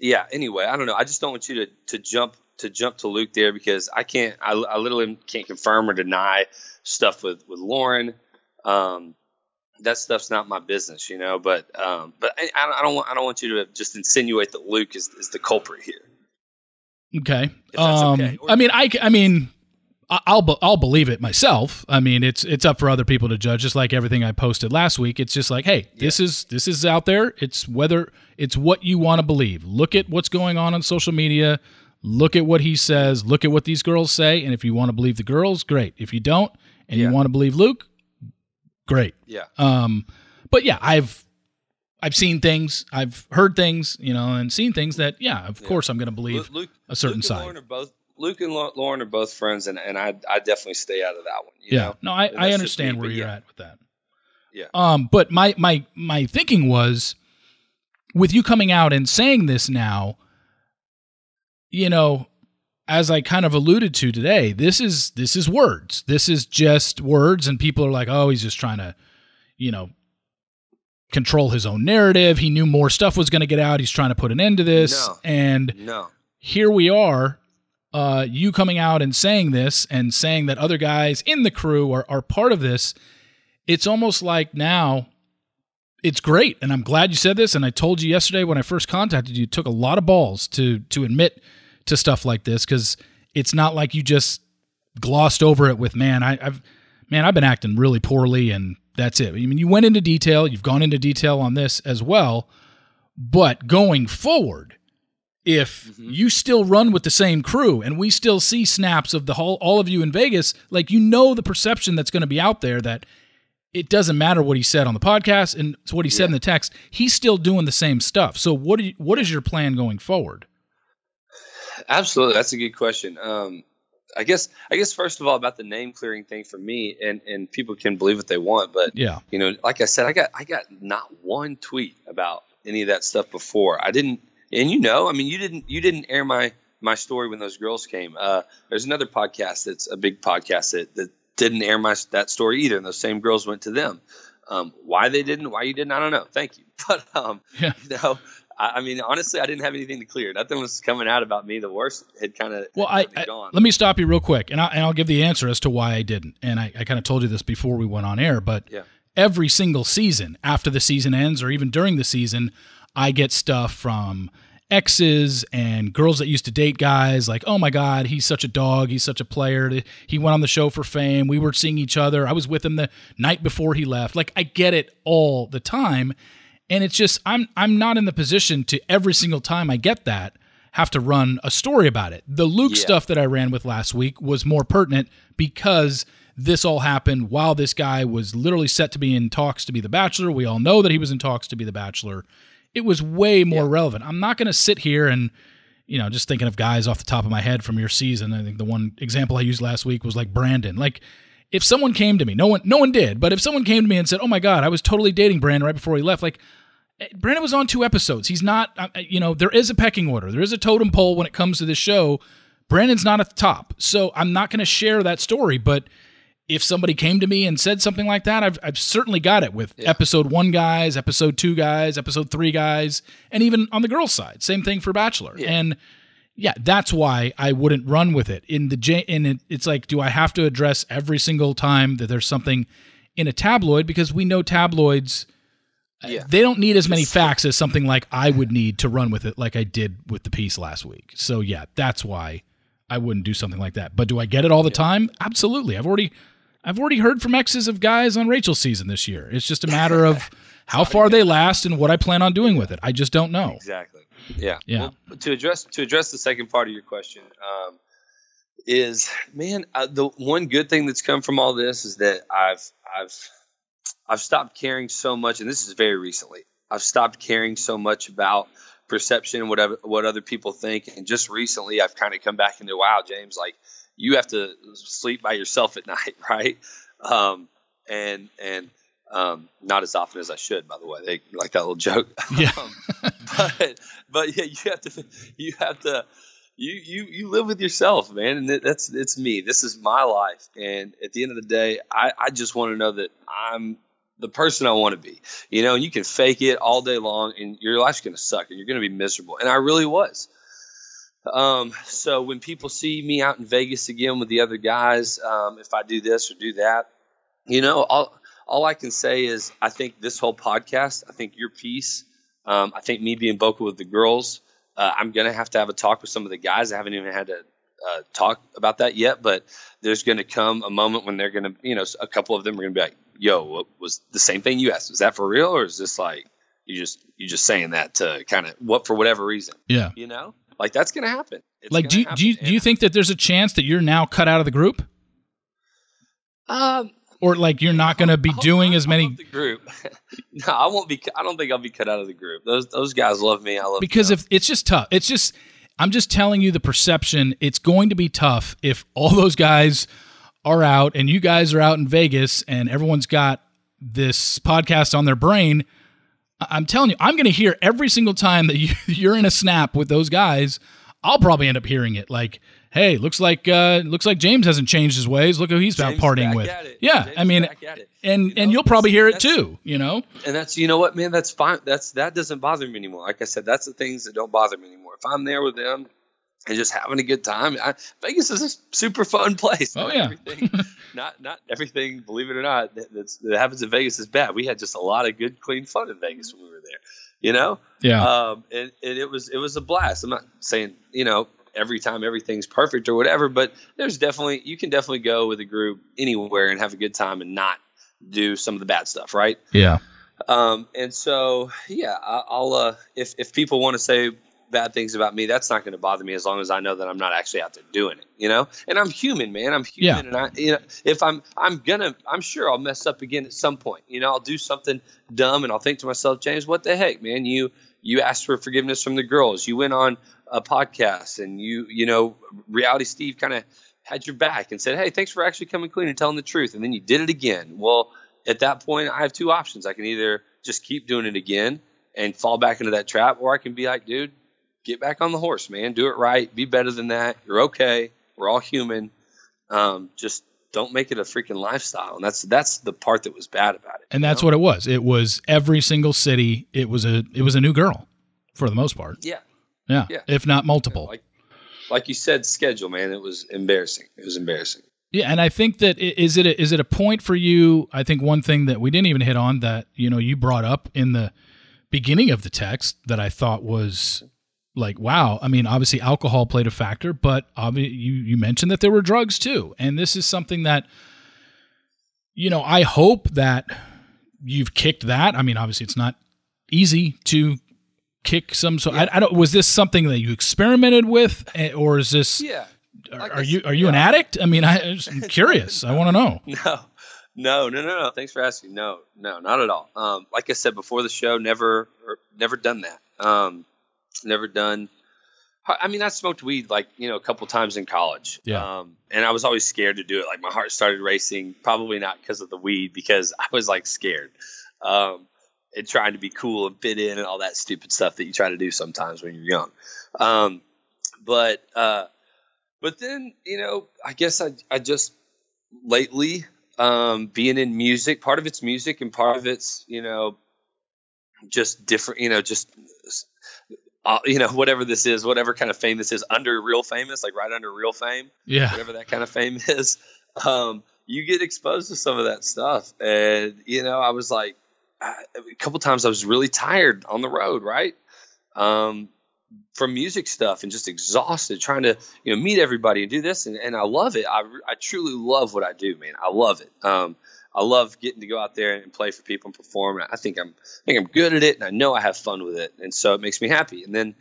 yeah. Anyway, I don't know. I just don't want you to jump to Luke there, because I can't. I literally can't confirm or deny stuff with Lauren. That stuff's not my business, you know. But I don't want you to just insinuate that Luke is the culprit here. Okay. If that's okay. I mean, I'll believe it myself. I mean, it's up for other people to judge. Just like everything I posted last week, it's just like, hey, this is out there. It's what you want to believe. Look at what's going on social media. Look at what he says. Look at what these girls say. And if you want to believe the girls, great. If you don't, and you want to believe Luke, great. Yeah. But yeah, I've seen things, I've heard things, and seen things that, of course, I'm going to believe a certain side. Luke and Lauren are both friends, and I definitely stay out of that one. You know? No, I understand where you're at with that. Yeah. But my thinking was, with you coming out and saying this now, as I kind of alluded to today, this is words. This is just words, and people are like, oh, he's just trying to, control his own narrative. He knew more stuff was going to get out. He's trying to put an end to this. And here we are, you coming out and saying this and saying that other guys in the crew are part of this. It's almost like now it's great. And I'm glad you said this. And I told you yesterday when I first contacted you, it took a lot of balls to admit to stuff like this. 'Cause it's not like you just glossed over it with, I've been acting really poorly and that's it. I mean, you went into detail. You've gone into detail on this as well. But going forward, if you still run with the same crew and we still see snaps of the whole, all of you in Vegas, like, the perception that's going to be out there that it doesn't matter what he said on the podcast and what he said in the text, he's still doing the same stuff. So what is your plan going forward? Absolutely. That's a good question. I guess first of all, about the name clearing thing for me, and people can believe what they want, but like I said, I got not one tweet about any of that stuff before. I didn't, and you didn't air my story when those girls came. There's another podcast that's a big podcast that didn't air that story either, and those same girls went to them. Why they didn't, why you didn't, I don't know. Thank you, but I mean, honestly, I didn't have anything to clear. Nothing was coming out about me. The worst had kind of gone. Let me stop you real quick, and I'll give the answer as to why I didn't. And I kind of told you this before we went on air, but every single season, after the season ends or even during the season, I get stuff from exes and girls that used to date guys like, oh my God, he's such a dog. He's such a player. He went on the show for fame. We were seeing each other. I was with him the night before he left. Like, I get it all the time. And it's just, I'm not in the position to every single time I get that have to run a story about it. The Luke stuff that I ran with last week was more pertinent because this all happened while this guy was literally set to be in talks to be the Bachelor. We all know that he was in talks to be the Bachelor. It was way more relevant. I'm not going to sit here and, just thinking of guys off the top of my head from your season. I think the one example I used last week was like Brandon. Like, if someone came to me, no one did, but if someone came to me and said, oh my God, I was totally dating Brandon right before he left. Like, Brandon was on 2 episodes. He's not, there is a pecking order. There is a totem pole when it comes to this show. Brandon's not at the top. So I'm not going to share that story. But if somebody came to me and said something like that, I've certainly got it with episode 1 guys, episode 2 guys, episode 3 guys, and even on the girls' side, same thing for Bachelor. Yeah. And that's why I wouldn't run with it it's like, do I have to address every single time that there's something in a tabloid? Because we know tabloids, they don't need as many facts as something like I would need to run with it like I did with the piece last week. So, that's why I wouldn't do something like that. But do I get it all the time? Absolutely. I've already heard from exes of guys on Rachel's season this year. It's just a matter of how far they last and what I plan on doing with it. I just don't know. Exactly. Yeah. Yeah. Well, to address the second part of your question, the one good thing that's come from all this is that I've stopped caring so much, and this is very recently. I've stopped caring so much about perception and what other people think, and just recently I've kind of come back into, wow, James, like, you have to sleep by yourself at night, right? Not as often as I should, by the way. They like that little joke. Yeah. You live with yourself, man. And it's me. This is my life. And at the end of the day, I just want to know that I'm the person I want to be, and you can fake it all day long and your life's going to suck and you're going to be miserable. And I really was. So when people see me out in Vegas again with the other guys, if I do this or do that, all I can say is I think this whole podcast, I think your piece, I think me being vocal with the girls, I'm going to have a talk with some of the guys. I haven't even had a talk about that yet, but there's going to come a moment when they're going to, you know, a couple of them are going to be like, yo, what was the same thing you asked? Is that for real? Or is this like, you just saying that to kind of what, for whatever reason, yeah, you know, like that's going to happen. It's like, do you think that there's a chance that you're now cut out of the group? Or like you're not going to be doing as many the group. No, I won't be. I don't think I'll be cut out of the group. Those guys love me. I love because them. If it's just tough. It's just I'm just telling you the perception. It's going to be tough if all those guys are out and you guys are out in Vegas and everyone's got this podcast on their brain. I'm telling you, I'm going to hear every single time that you're in a snap with those guys. I'll probably end up hearing it like, hey, looks like James hasn't changed his ways. Look who he's out partying with. Yeah, James, I mean, and you'll probably hear it too, you know. And that's, you know what, man, that's fine. That doesn't bother me anymore. Like I said, that's the things that don't bother me anymore. If I'm there with them and just having a good time, Vegas is a super fun place. Oh, yeah. Not everything, believe it or not, that happens in Vegas is bad. We had just a lot of good, clean fun in Vegas when we were there, you know. Yeah. And it was a blast. I'm not saying, you know, every time everything's perfect or whatever, but there's definitely, you can definitely go with a group anywhere and have a good time and not do some of the bad stuff. Right. Yeah. And so, yeah, I'll if people want to say bad things about me, that's not going to bother me as long as I know that I'm not actually out there doing it, you know, and I'm human, man. I'm human. Yeah. And I, you know, if I'm sure I'll mess up again at some point, you know, I'll do something dumb and I'll think to myself, James, what the heck, man, you asked for forgiveness from the girls. You went on a podcast and you know, Reality Steve kind of had your back and said, hey, thanks for actually coming clean and telling the truth. And then you did it again. Well, at that point I have two options. I can either just keep doing it again and fall back into that trap, or I can be like, dude, get back on the horse, man, do it right. Be better than that. You're okay. We're all human. Just don't make it a freaking lifestyle. And that's the part that was bad about it. And that's what it was. It was every single city. It was a new girl for the most part. Yeah. Yeah, yeah, if not multiple. Yeah, like you said, schedule, man. It was embarrassing. Yeah, and I think that is it a point for you? I think one thing that we didn't even hit on that, you know, you brought up in the beginning of the text that I thought was like, wow. I mean, obviously alcohol played a factor, but you mentioned that there were drugs too. And this is something that, you know, I hope that you've kicked that. I mean, obviously it's not easy to kick some. So yeah. I don't. Was this something that you experimented with, or is this? Yeah. Like are you an addict? I mean, I'm curious. I want to know. No. Thanks for asking. No, not at all. Like I said before the show, never done that. Never done. I mean, I smoked weed like, you know, a couple times in college. Yeah. And I was always scared to do it. Like my heart started racing. Probably not because of the weed, because I was like scared. And trying to be cool and fit in and all that stupid stuff that you try to do sometimes when you're young. But then, you know, I guess I just lately, being in music, part of it's music and part of it's, you know, just different, you know, just, you know, whatever this is, whatever kind of fame this is under real famous, like right under real fame, yeah, whatever that kind of fame is, you get exposed to some of that stuff. And, you know, I was like, a couple times I was really tired on the road, right? From music stuff and just exhausted trying to, you know, meet everybody and do this. And I love it. I truly love what I do, man. I love it. I love getting to go out there and play for people and perform. And I think I'm good at it, and I know I have fun with it. And so it makes me happy. And then,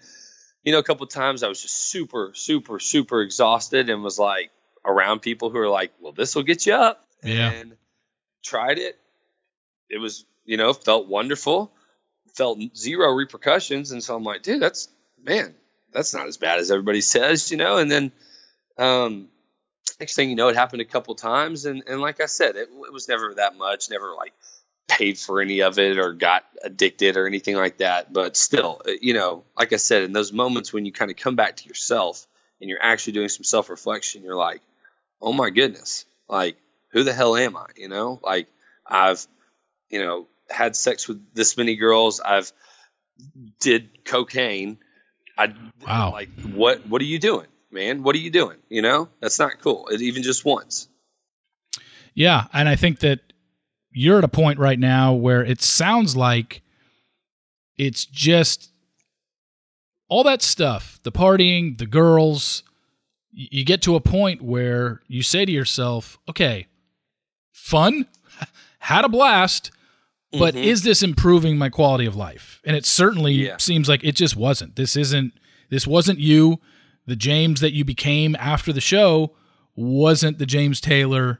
you know, a couple times I was just super, super, super exhausted and was like around people who are like, well, this will get you up. Yeah. And tried it. It was, you know, felt wonderful, felt zero repercussions. And so I'm like, dude, that's not as bad as everybody says, you know? And then, next thing you know, it happened a couple times. And like I said, it was never that much, never like paid for any of it or got addicted or anything like that. But still, you know, like I said, in those moments when you kind of come back to yourself and you're actually doing some self-reflection, you're like, oh my goodness, like who the hell am I? You know, like I've, you know, had sex with this many girls. I've did cocaine. Wow. Like, what are you doing, man? What are you doing? You know, that's not cool. It, even just once. Yeah. And I think that you're at a point right now where it sounds like it's just all that stuff, the partying, the girls, you get to a point where you say to yourself, okay, fun, had a blast, but is this improving my quality of life? And it certainly seems like it just wasn't. This wasn't you. The James that you became after the show wasn't the James Taylor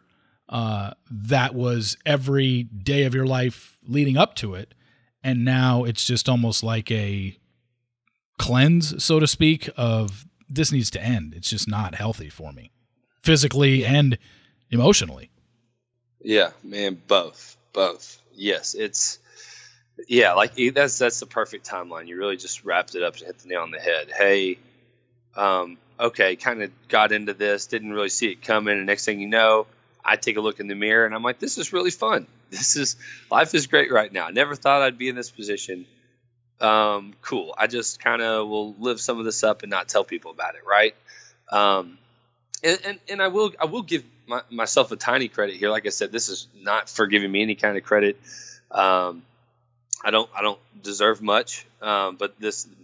that was every day of your life leading up to it. And now it's just almost like a cleanse, so to speak, of this needs to end. It's just not healthy for me physically and emotionally. Yeah, man, both. Yes, it's, yeah, like that's the perfect timeline. You really just wrapped it up to hit the nail on the head. Hey, okay, kind of got into this, didn't really see it coming. And next thing you know, I take a look in the mirror and I'm like, this is really fun. Life is great right now. I never thought I'd be in this position. Cool. I just kind of will live some of this up and not tell people about it. Right. And I will give myself a tiny credit here. Like I said, this is not for giving me any kind of credit. I don't deserve much, but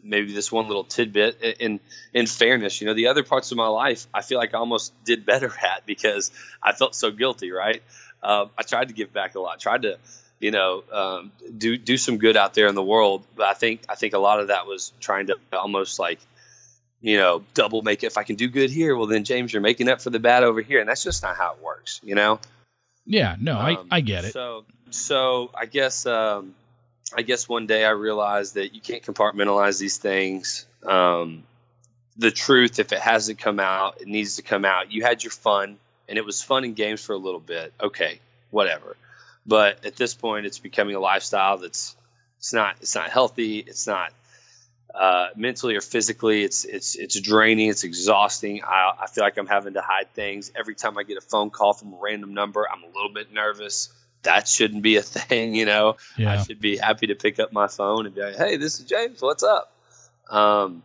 maybe this one little tidbit in fairness, you know, the other parts of my life, I feel like I almost did better at because I felt so guilty. Right. I tried to give back a lot, tried to, you know, do some good out there in the world. But I think a lot of that was trying to almost like, you know, double make it. If I can do good here, well then James, you're making up for the bad over here. And that's just not how it works, you know? Yeah, no, I get it. So I guess one day I realized that you can't compartmentalize these things. The truth, if it hasn't come out, it needs to come out. You had your fun, and it was fun and games for a little bit. Okay, whatever. But at this point, it's becoming a lifestyle that's it's not healthy. It's not mentally or physically. It's draining. It's exhausting. I feel like I'm having to hide things. Every time I get a phone call from a random number, I'm a little bit nervous. That shouldn't be a thing, you know. Yeah. I should be happy to pick up my phone and be like, "Hey, this is James. What's up?" And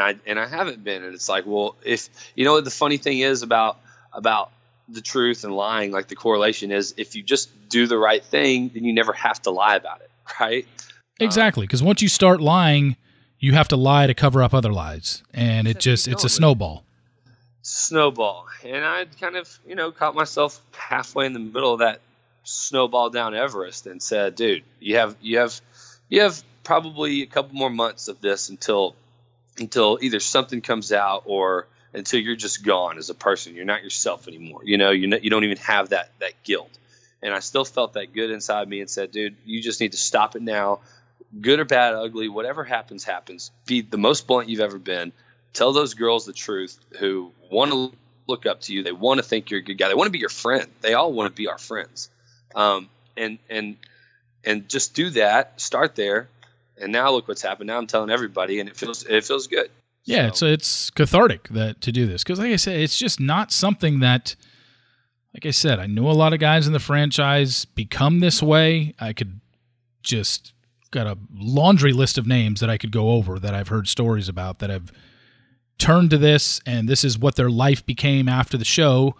I haven't been, and it's like, well, if you know what the funny thing is about the truth and lying, like the correlation is, if you just do the right thing, then you never have to lie about it, right? Exactly, because once you start lying, you have to lie to cover up other lies, and it's a snowball. And I kind of, you know, caught myself halfway in the middle of that snowball down Everest and said, dude, you have probably a couple more months of this until either something comes out or until you're just gone as a person. You're not yourself anymore. You know, you don't even have that guilt. And I still felt that good inside me and said, dude, you just need to stop it now. Good or bad, ugly, whatever happens. Be the most blunt you've ever been. Tell those girls the truth who want to look up to you. They want to think you're a good guy. They want to be your friend. They all want to be our friends. And just do that, start there. And now look what's happened. Now I'm telling everybody and it feels good. Yeah. So it's cathartic to do this. Cause like I said, it's just not something that, like I said, I know a lot of guys in the franchise become this way. I could just got a laundry list of names that I could go over that I've heard stories about that have turned to this. And this is what their life became after the show,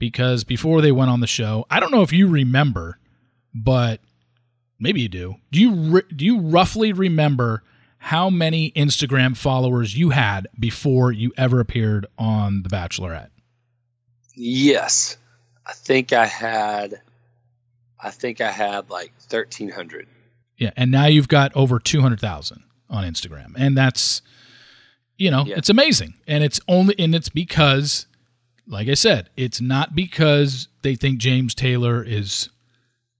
because before they went on the show, I don't know if you remember, but maybe you do. Do you roughly remember how many Instagram followers you had before you ever appeared on The Bachelorette? Yes. I think I had like 1,300. Yeah. And now you've got over 200,000 on Instagram. And that's, you know, It's amazing. And it's because, like I said, it's not because they think James Taylor is,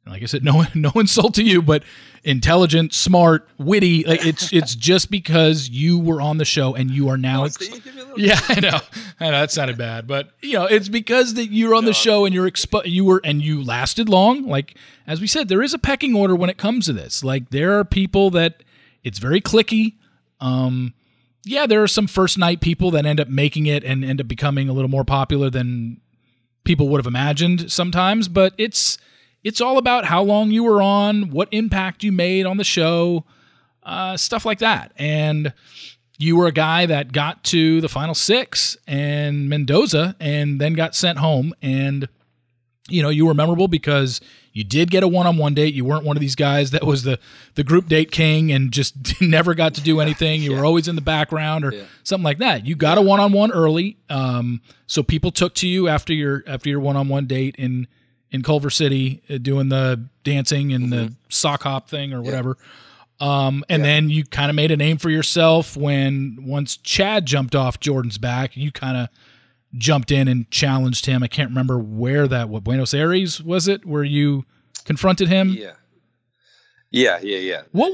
like I said, no insult to you, but intelligent, smart, witty. Like it's just because you were on the show and you are now. I know that sounded bad, but you know it's because that you're on the show and you lasted long. Like as we said, there is a pecking order when it comes to this. Like there are people that it's very cliquey. There are some first night people that end up making it and end up becoming a little more popular than people would have imagined sometimes, but it's all about how long you were on, what impact you made on the show, stuff like that. And you were a guy that got to the final six and Mendoza and then got sent home. And you know, you were memorable because you did get a one-on-one date. You weren't one of these guys that was the group date king and just never got to do anything. You were always in the background or something like that. You got a one-on-one early, so people took to you after your one-on-one date in Culver City, doing the dancing and the sock hop thing or whatever. Then you kind of made a name for yourself once Chad jumped off Jordan's back. You kind of jumped in and challenged him. I can't remember where that was. Buenos Aires, was it, where you confronted him? Yeah. What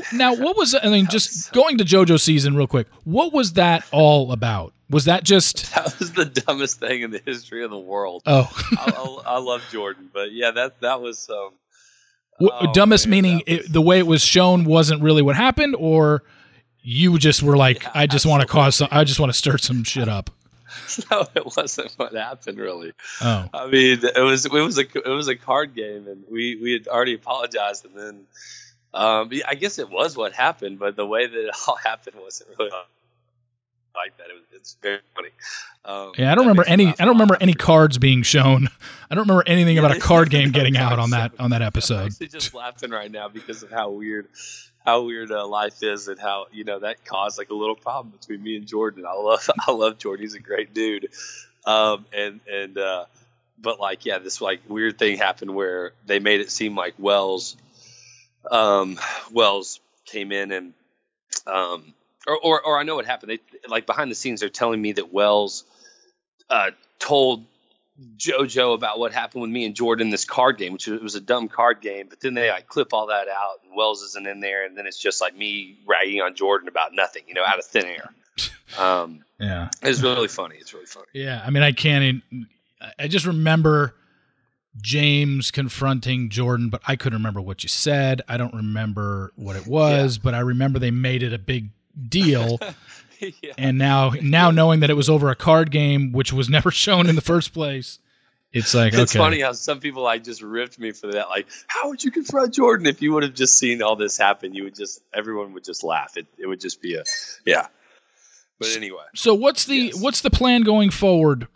was, I mean, just going to JoJo season real quick, what was that all about? Was that just... That was the dumbest thing in the history of the world. Oh. I love Jordan, but yeah, that was... dumbest meaning the way it was shown wasn't really what happened, or you just were like, I just want to I just want to stir some shit up. No, it wasn't what happened, really. Oh, I mean, it was a card game, and we had already apologized, and then I guess it was what happened, but the way that it all happened wasn't really like that. It's very funny. I don't remember any cards being shown. I don't remember anything about a card game getting out on that episode. I'm actually just laughing right now because of how weird life is, and how, you know, that caused like a little problem between me and Jordan. I love Jordan. He's a great dude. But like, yeah, this like weird thing happened where they made it seem like Wells came in and, or I know what happened. They, like, behind the scenes, they're telling me that Wells told JoJo about what happened with me and Jordan, this card game, which was a dumb card game. But then they like clip all that out, and Wells isn't in there, and then it's just like me ragging on Jordan about nothing, you know, out of thin air. It's really funny. Yeah, I mean, I just remember James confronting Jordan, but I couldn't remember what you said. I don't remember what it was, but I remember they made it a big deal. And now knowing that it was over a card game, which was never shown in the first place, it's like, it's funny how some people like just ripped me for that. Like, how would you confront Jordan? If you would have just seen all this happen, everyone would just laugh. It would just be but anyway. So what's the plan going forward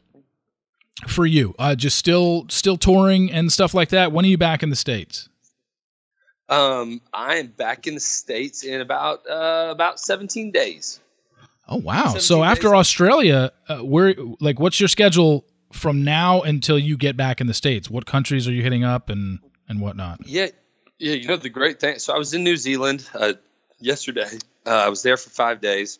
for you? Just still touring and stuff like that. When are you back in the States? I am back in the States in about 17 days. Oh, wow. So after Australia, what's your schedule from now until you get back in the States? What countries are you hitting up and whatnot? Yeah. You know, the great thing. So I was in New Zealand yesterday. I was there for 5 days.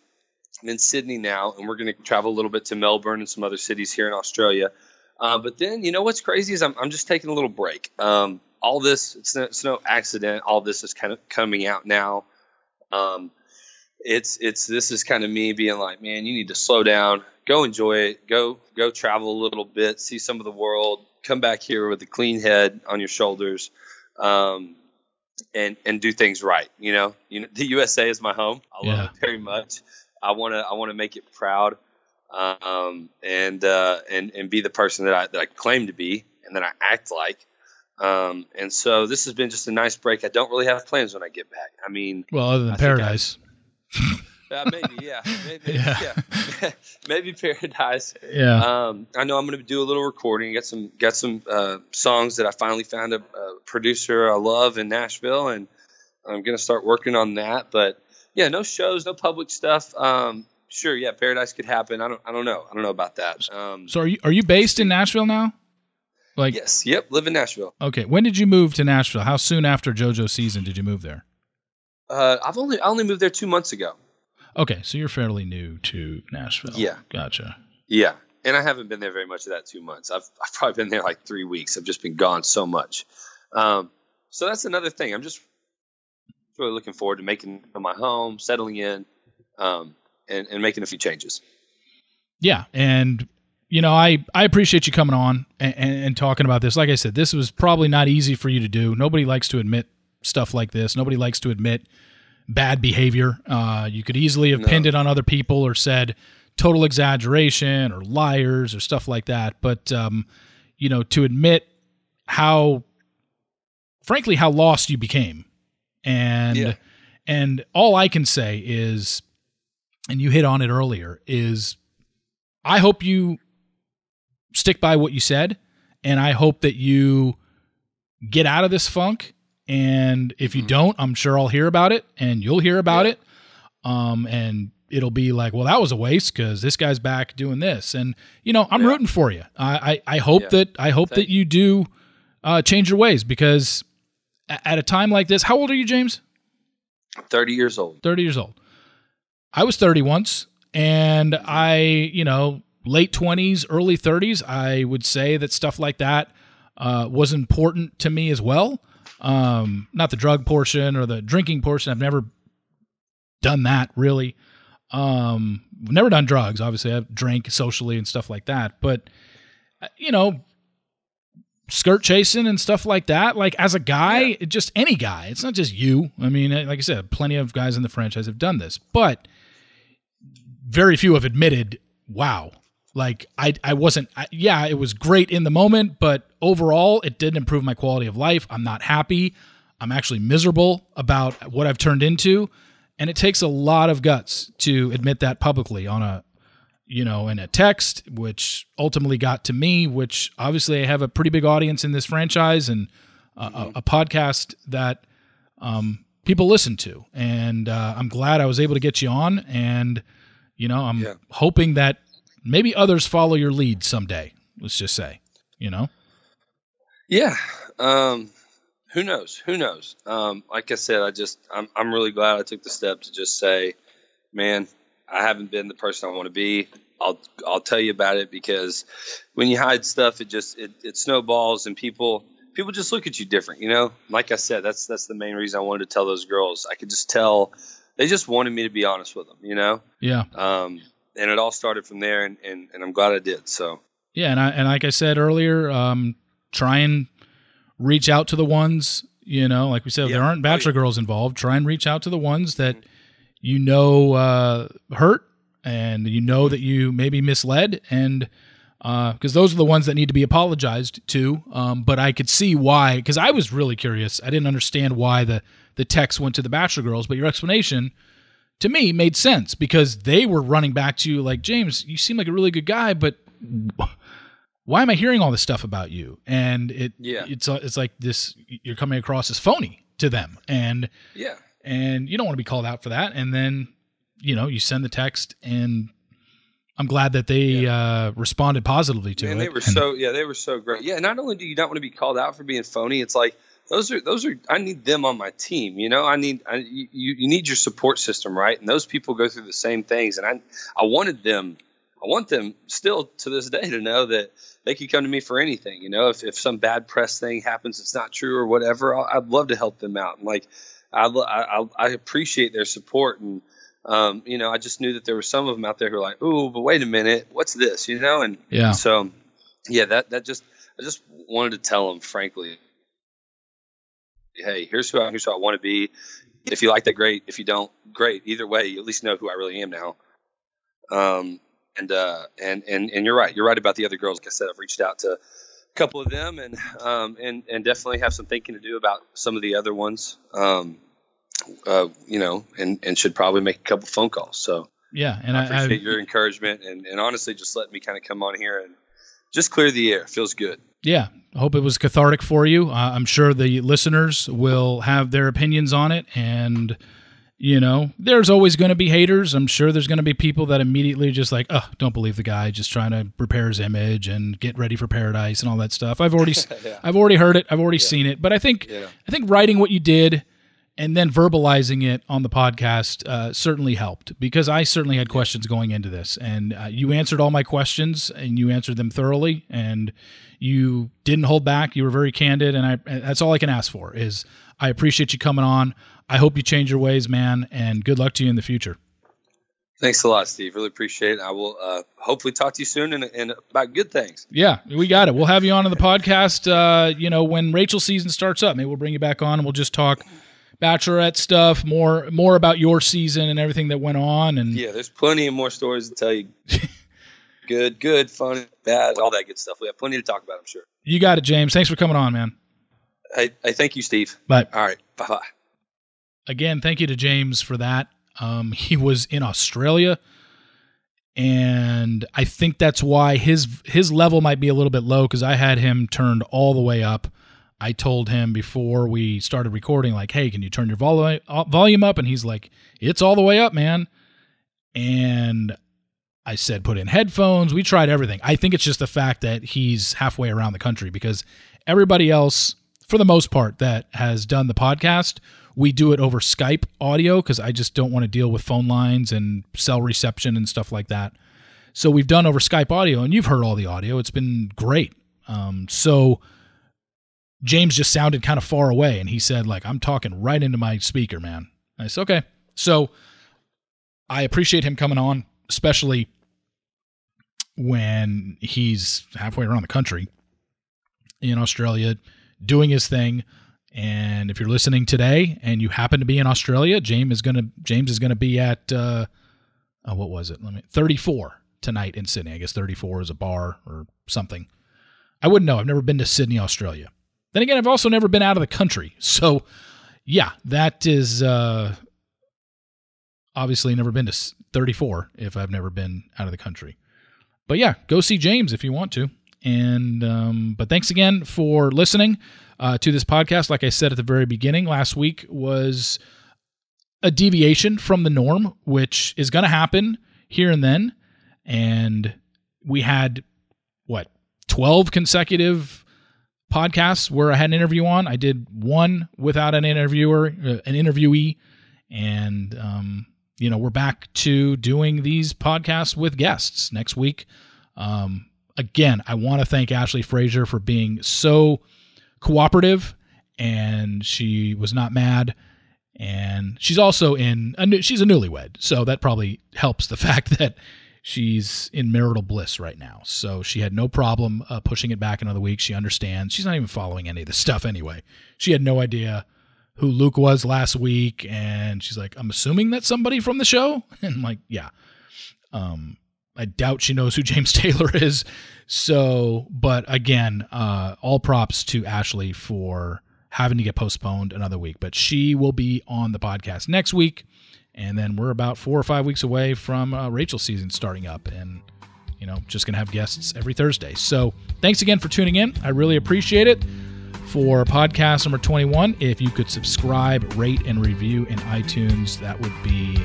I'm in Sydney now, and we're going to travel a little bit to Melbourne and some other cities here in Australia. But then, you know, what's crazy is I'm just taking a little break. All this, it's no accident. All this is kind of coming out now. This is kind of me being like, man, you need to slow down, go enjoy it, go travel a little bit, see some of the world, come back here with a clean head on your shoulders, and do things right. You know, the USA is my home. I love it very much. I want to make it proud, and be the person that I claim to be and that I act like. And so this has been just a nice break. I don't really have plans when I get back. I mean, well, other than Paradise, maybe Paradise. Yeah. I know I'm going to do a little recording. Got some songs that I finally found a producer I love in Nashville, and I'm going to start working on that. But yeah, no shows, no public stuff. Sure. Yeah. Paradise could happen. I don't know. I don't know about that. So are you based in Nashville now? Like, yes. Yep. Live in Nashville. Okay. When did you move to Nashville? How soon after JoJo season did you move there? I only moved there 2 months ago. Okay. So you're fairly new to Nashville. Yeah. Gotcha. Yeah. And I haven't been there very much of that 2 months. I've probably been there like 3 weeks. I've just been gone so much. So that's another thing. I'm just really looking forward to making my home, settling in, and making a few changes. Yeah. And, you know, I appreciate you coming on and talking about this. Like I said, this was probably not easy for you to do. Nobody likes to admit stuff like this. Nobody likes to admit bad behavior. You could easily have pinned it on other people or said total exaggeration or liars or stuff like that. But, you know, to admit frankly, how lost you became. And all I can say is, and you hit on it earlier, is I hope you stick by what you said And I hope that you get out of this funk. And if you don't, I'm sure I'll hear about it and you'll hear about it. And it'll be like, well, that was a waste because this guy's back doing this. And, you know, I'm rooting for you. I hope that you do change your ways, because at a time like this, how old are you, James? 30 years old. 30 years old. I was 30 once, and I, you know, late 20s, early 30s, I would say that stuff like that was important to me as well. Not the drug portion or the drinking portion. I've never done that really. Never done drugs. Obviously I've drank socially and stuff like that, but you know, skirt chasing and stuff like that. Like as a guy, just any guy, it's not just you. I mean, like I said, plenty of guys in the franchise have done this, but very few have admitted, wow, like I wasn't, it was great in the moment, but overall it didn't improve my quality of life. I'm not happy. I'm actually miserable about what I've turned into. And it takes a lot of guts to admit that publicly on a, you know, in a text, which ultimately got to me, which obviously I have a pretty big audience in this franchise and a podcast that people listen to. And I'm glad I was able to get you on. And, you know, I'm hoping that maybe others follow your lead someday. Let's just say, you know? Yeah. Who knows? Who knows? Like I said, I'm really glad I took the step to just say, man, I haven't been the person I want to be. I'll tell you about it, because when you hide stuff, it snowballs and people just look at you different. You know, like I said, that's the main reason I wanted to tell those girls. I could just tell they just wanted me to be honest with them, you know? Yeah. And it all started from there, and I'm glad I did. So, yeah. And like I said earlier, try and reach out to the ones, you know, like we said, there aren't bachelor girls involved. Try and reach out to the ones that, you know, hurt, and you know that you maybe misled, and because those are the ones that need to be apologized to. But I could see why, because I was really curious. I didn't understand why the text went to the bachelor girls, but your explanation to me made sense, because they were running back to you like, James, you seem like a really good guy, but why am I hearing all this stuff about you? And it's like this, you're coming across as phony to them. And you don't want to be called out for that. And then, you know, you send the text, and I'm glad that they responded positively to it. They were so great. Yeah. Not only do you not want to be called out for being phony, it's like, Those are. I need them on my team. You know, you need your support system, right? And those people go through the same things. And I want them still to this day to know that they could come to me for anything. You know, if some bad press thing happens, it's not true or whatever, I'd love to help them out. And like, I appreciate their support. And you know, I just knew that there were some of them out there who were like, "Ooh, but wait a minute, what's this?" You know, and so I just wanted to tell them frankly. Hey, here's who I want to be. If you like that, great. If you don't, great. Either way, you at least know who I really am now. And you're right. You're right about the other girls. Like I said, I've reached out to a couple of them, and definitely have some thinking to do about some of the other ones. You know, and should probably make a couple phone calls. So yeah, and I appreciate your encouragement and honestly just letting me kind of come on here and just clear the air. It feels good. Yeah, I hope it was cathartic for you. I'm sure the listeners will have their opinions on it. And, you know, there's always going to be haters. I'm sure there's going to be people that immediately just like, oh, don't believe the guy, just trying to repair his image and get ready for Paradise and all that stuff. I've already heard it. I've already seen it. But I think writing what you did and then verbalizing it on the podcast certainly helped, because I certainly had questions going into this, and you answered all my questions, and you answered them thoroughly, and you didn't hold back. You were very candid, and that's all I can ask for is I appreciate you coming on. I hope you change your ways, man, and good luck to you in the future. Thanks a lot, Steve. Really appreciate it. I will hopefully talk to you soon and about good things. Yeah, we got it. We'll have you on the podcast, you know, when Rachel season starts up. Maybe we'll bring you back on, and we'll just talk Bachelorette stuff, more about your season and everything that went on. And yeah, there's plenty of more stories to tell you. good, fun, bad, all that good stuff. We have plenty to talk about, I'm sure. You got it, James. Thanks for coming on, man. I thank you, Steve. Bye. All right. Bye-bye. Again, thank you to James for that. He was in Australia And I think that's why his level might be a little bit low, because I had him turned all the way up. I told him before we started recording, like, hey, can you turn your volume up? And he's like, it's all the way up, man. And I said, put in headphones. We tried everything. I think it's just the fact that he's halfway around the country, because everybody else, for the most part, that has done the podcast, we do it over Skype audio, because I just don't want to deal with phone lines and cell reception and stuff like that. So we've done over Skype audio, and you've heard all the audio. It's been great. So James just sounded kind of far away, and he said, like, I'm talking right into my speaker, man. I said, okay. So I appreciate him coming on, especially when he's halfway around the country in Australia doing his thing. And if you're listening today and you happen to be in Australia, James is gonna be at what was it? 34 tonight in Sydney. I guess 34 is a bar or something. I wouldn't know. I've never been to Sydney, Australia. Then again, I've also never been out of the country. So yeah, that is obviously never been to 34 if I've never been out of the country. But yeah, go see James if you want to. And but thanks again for listening to this podcast. Like I said at the very beginning, last week was a deviation from the norm, which is going to happen here and then. And we had, 12 consecutive podcasts where I had an interview on. I did one without an interviewee. And, we're back to doing these podcasts with guests next week. Again, I want to thank Ashley Frazier for being so cooperative, and she was not mad. And she's also she's a newlywed, so that probably helps the fact that she's in marital bliss right now. So she had no problem pushing it back another week. She understands. She's not even following any of this stuff anyway. She had no idea who Luke was last week, and she's like, I'm assuming that's somebody from the show? And I'm like, yeah. I doubt she knows who James Taylor is. So, but again, all props to Ashley for having to get postponed another week. But she will be on the podcast next week. And then we're about 4 or 5 weeks away from Rachel's season starting up. And, just going to have guests every Thursday. So thanks again for tuning in. I really appreciate it. For podcast number 21, if you could subscribe, rate, and review in iTunes, that would be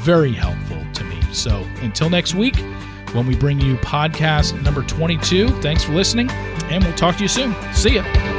very helpful to me. So until next week, when we bring you podcast number 22, thanks for listening, and we'll talk to you soon. See ya.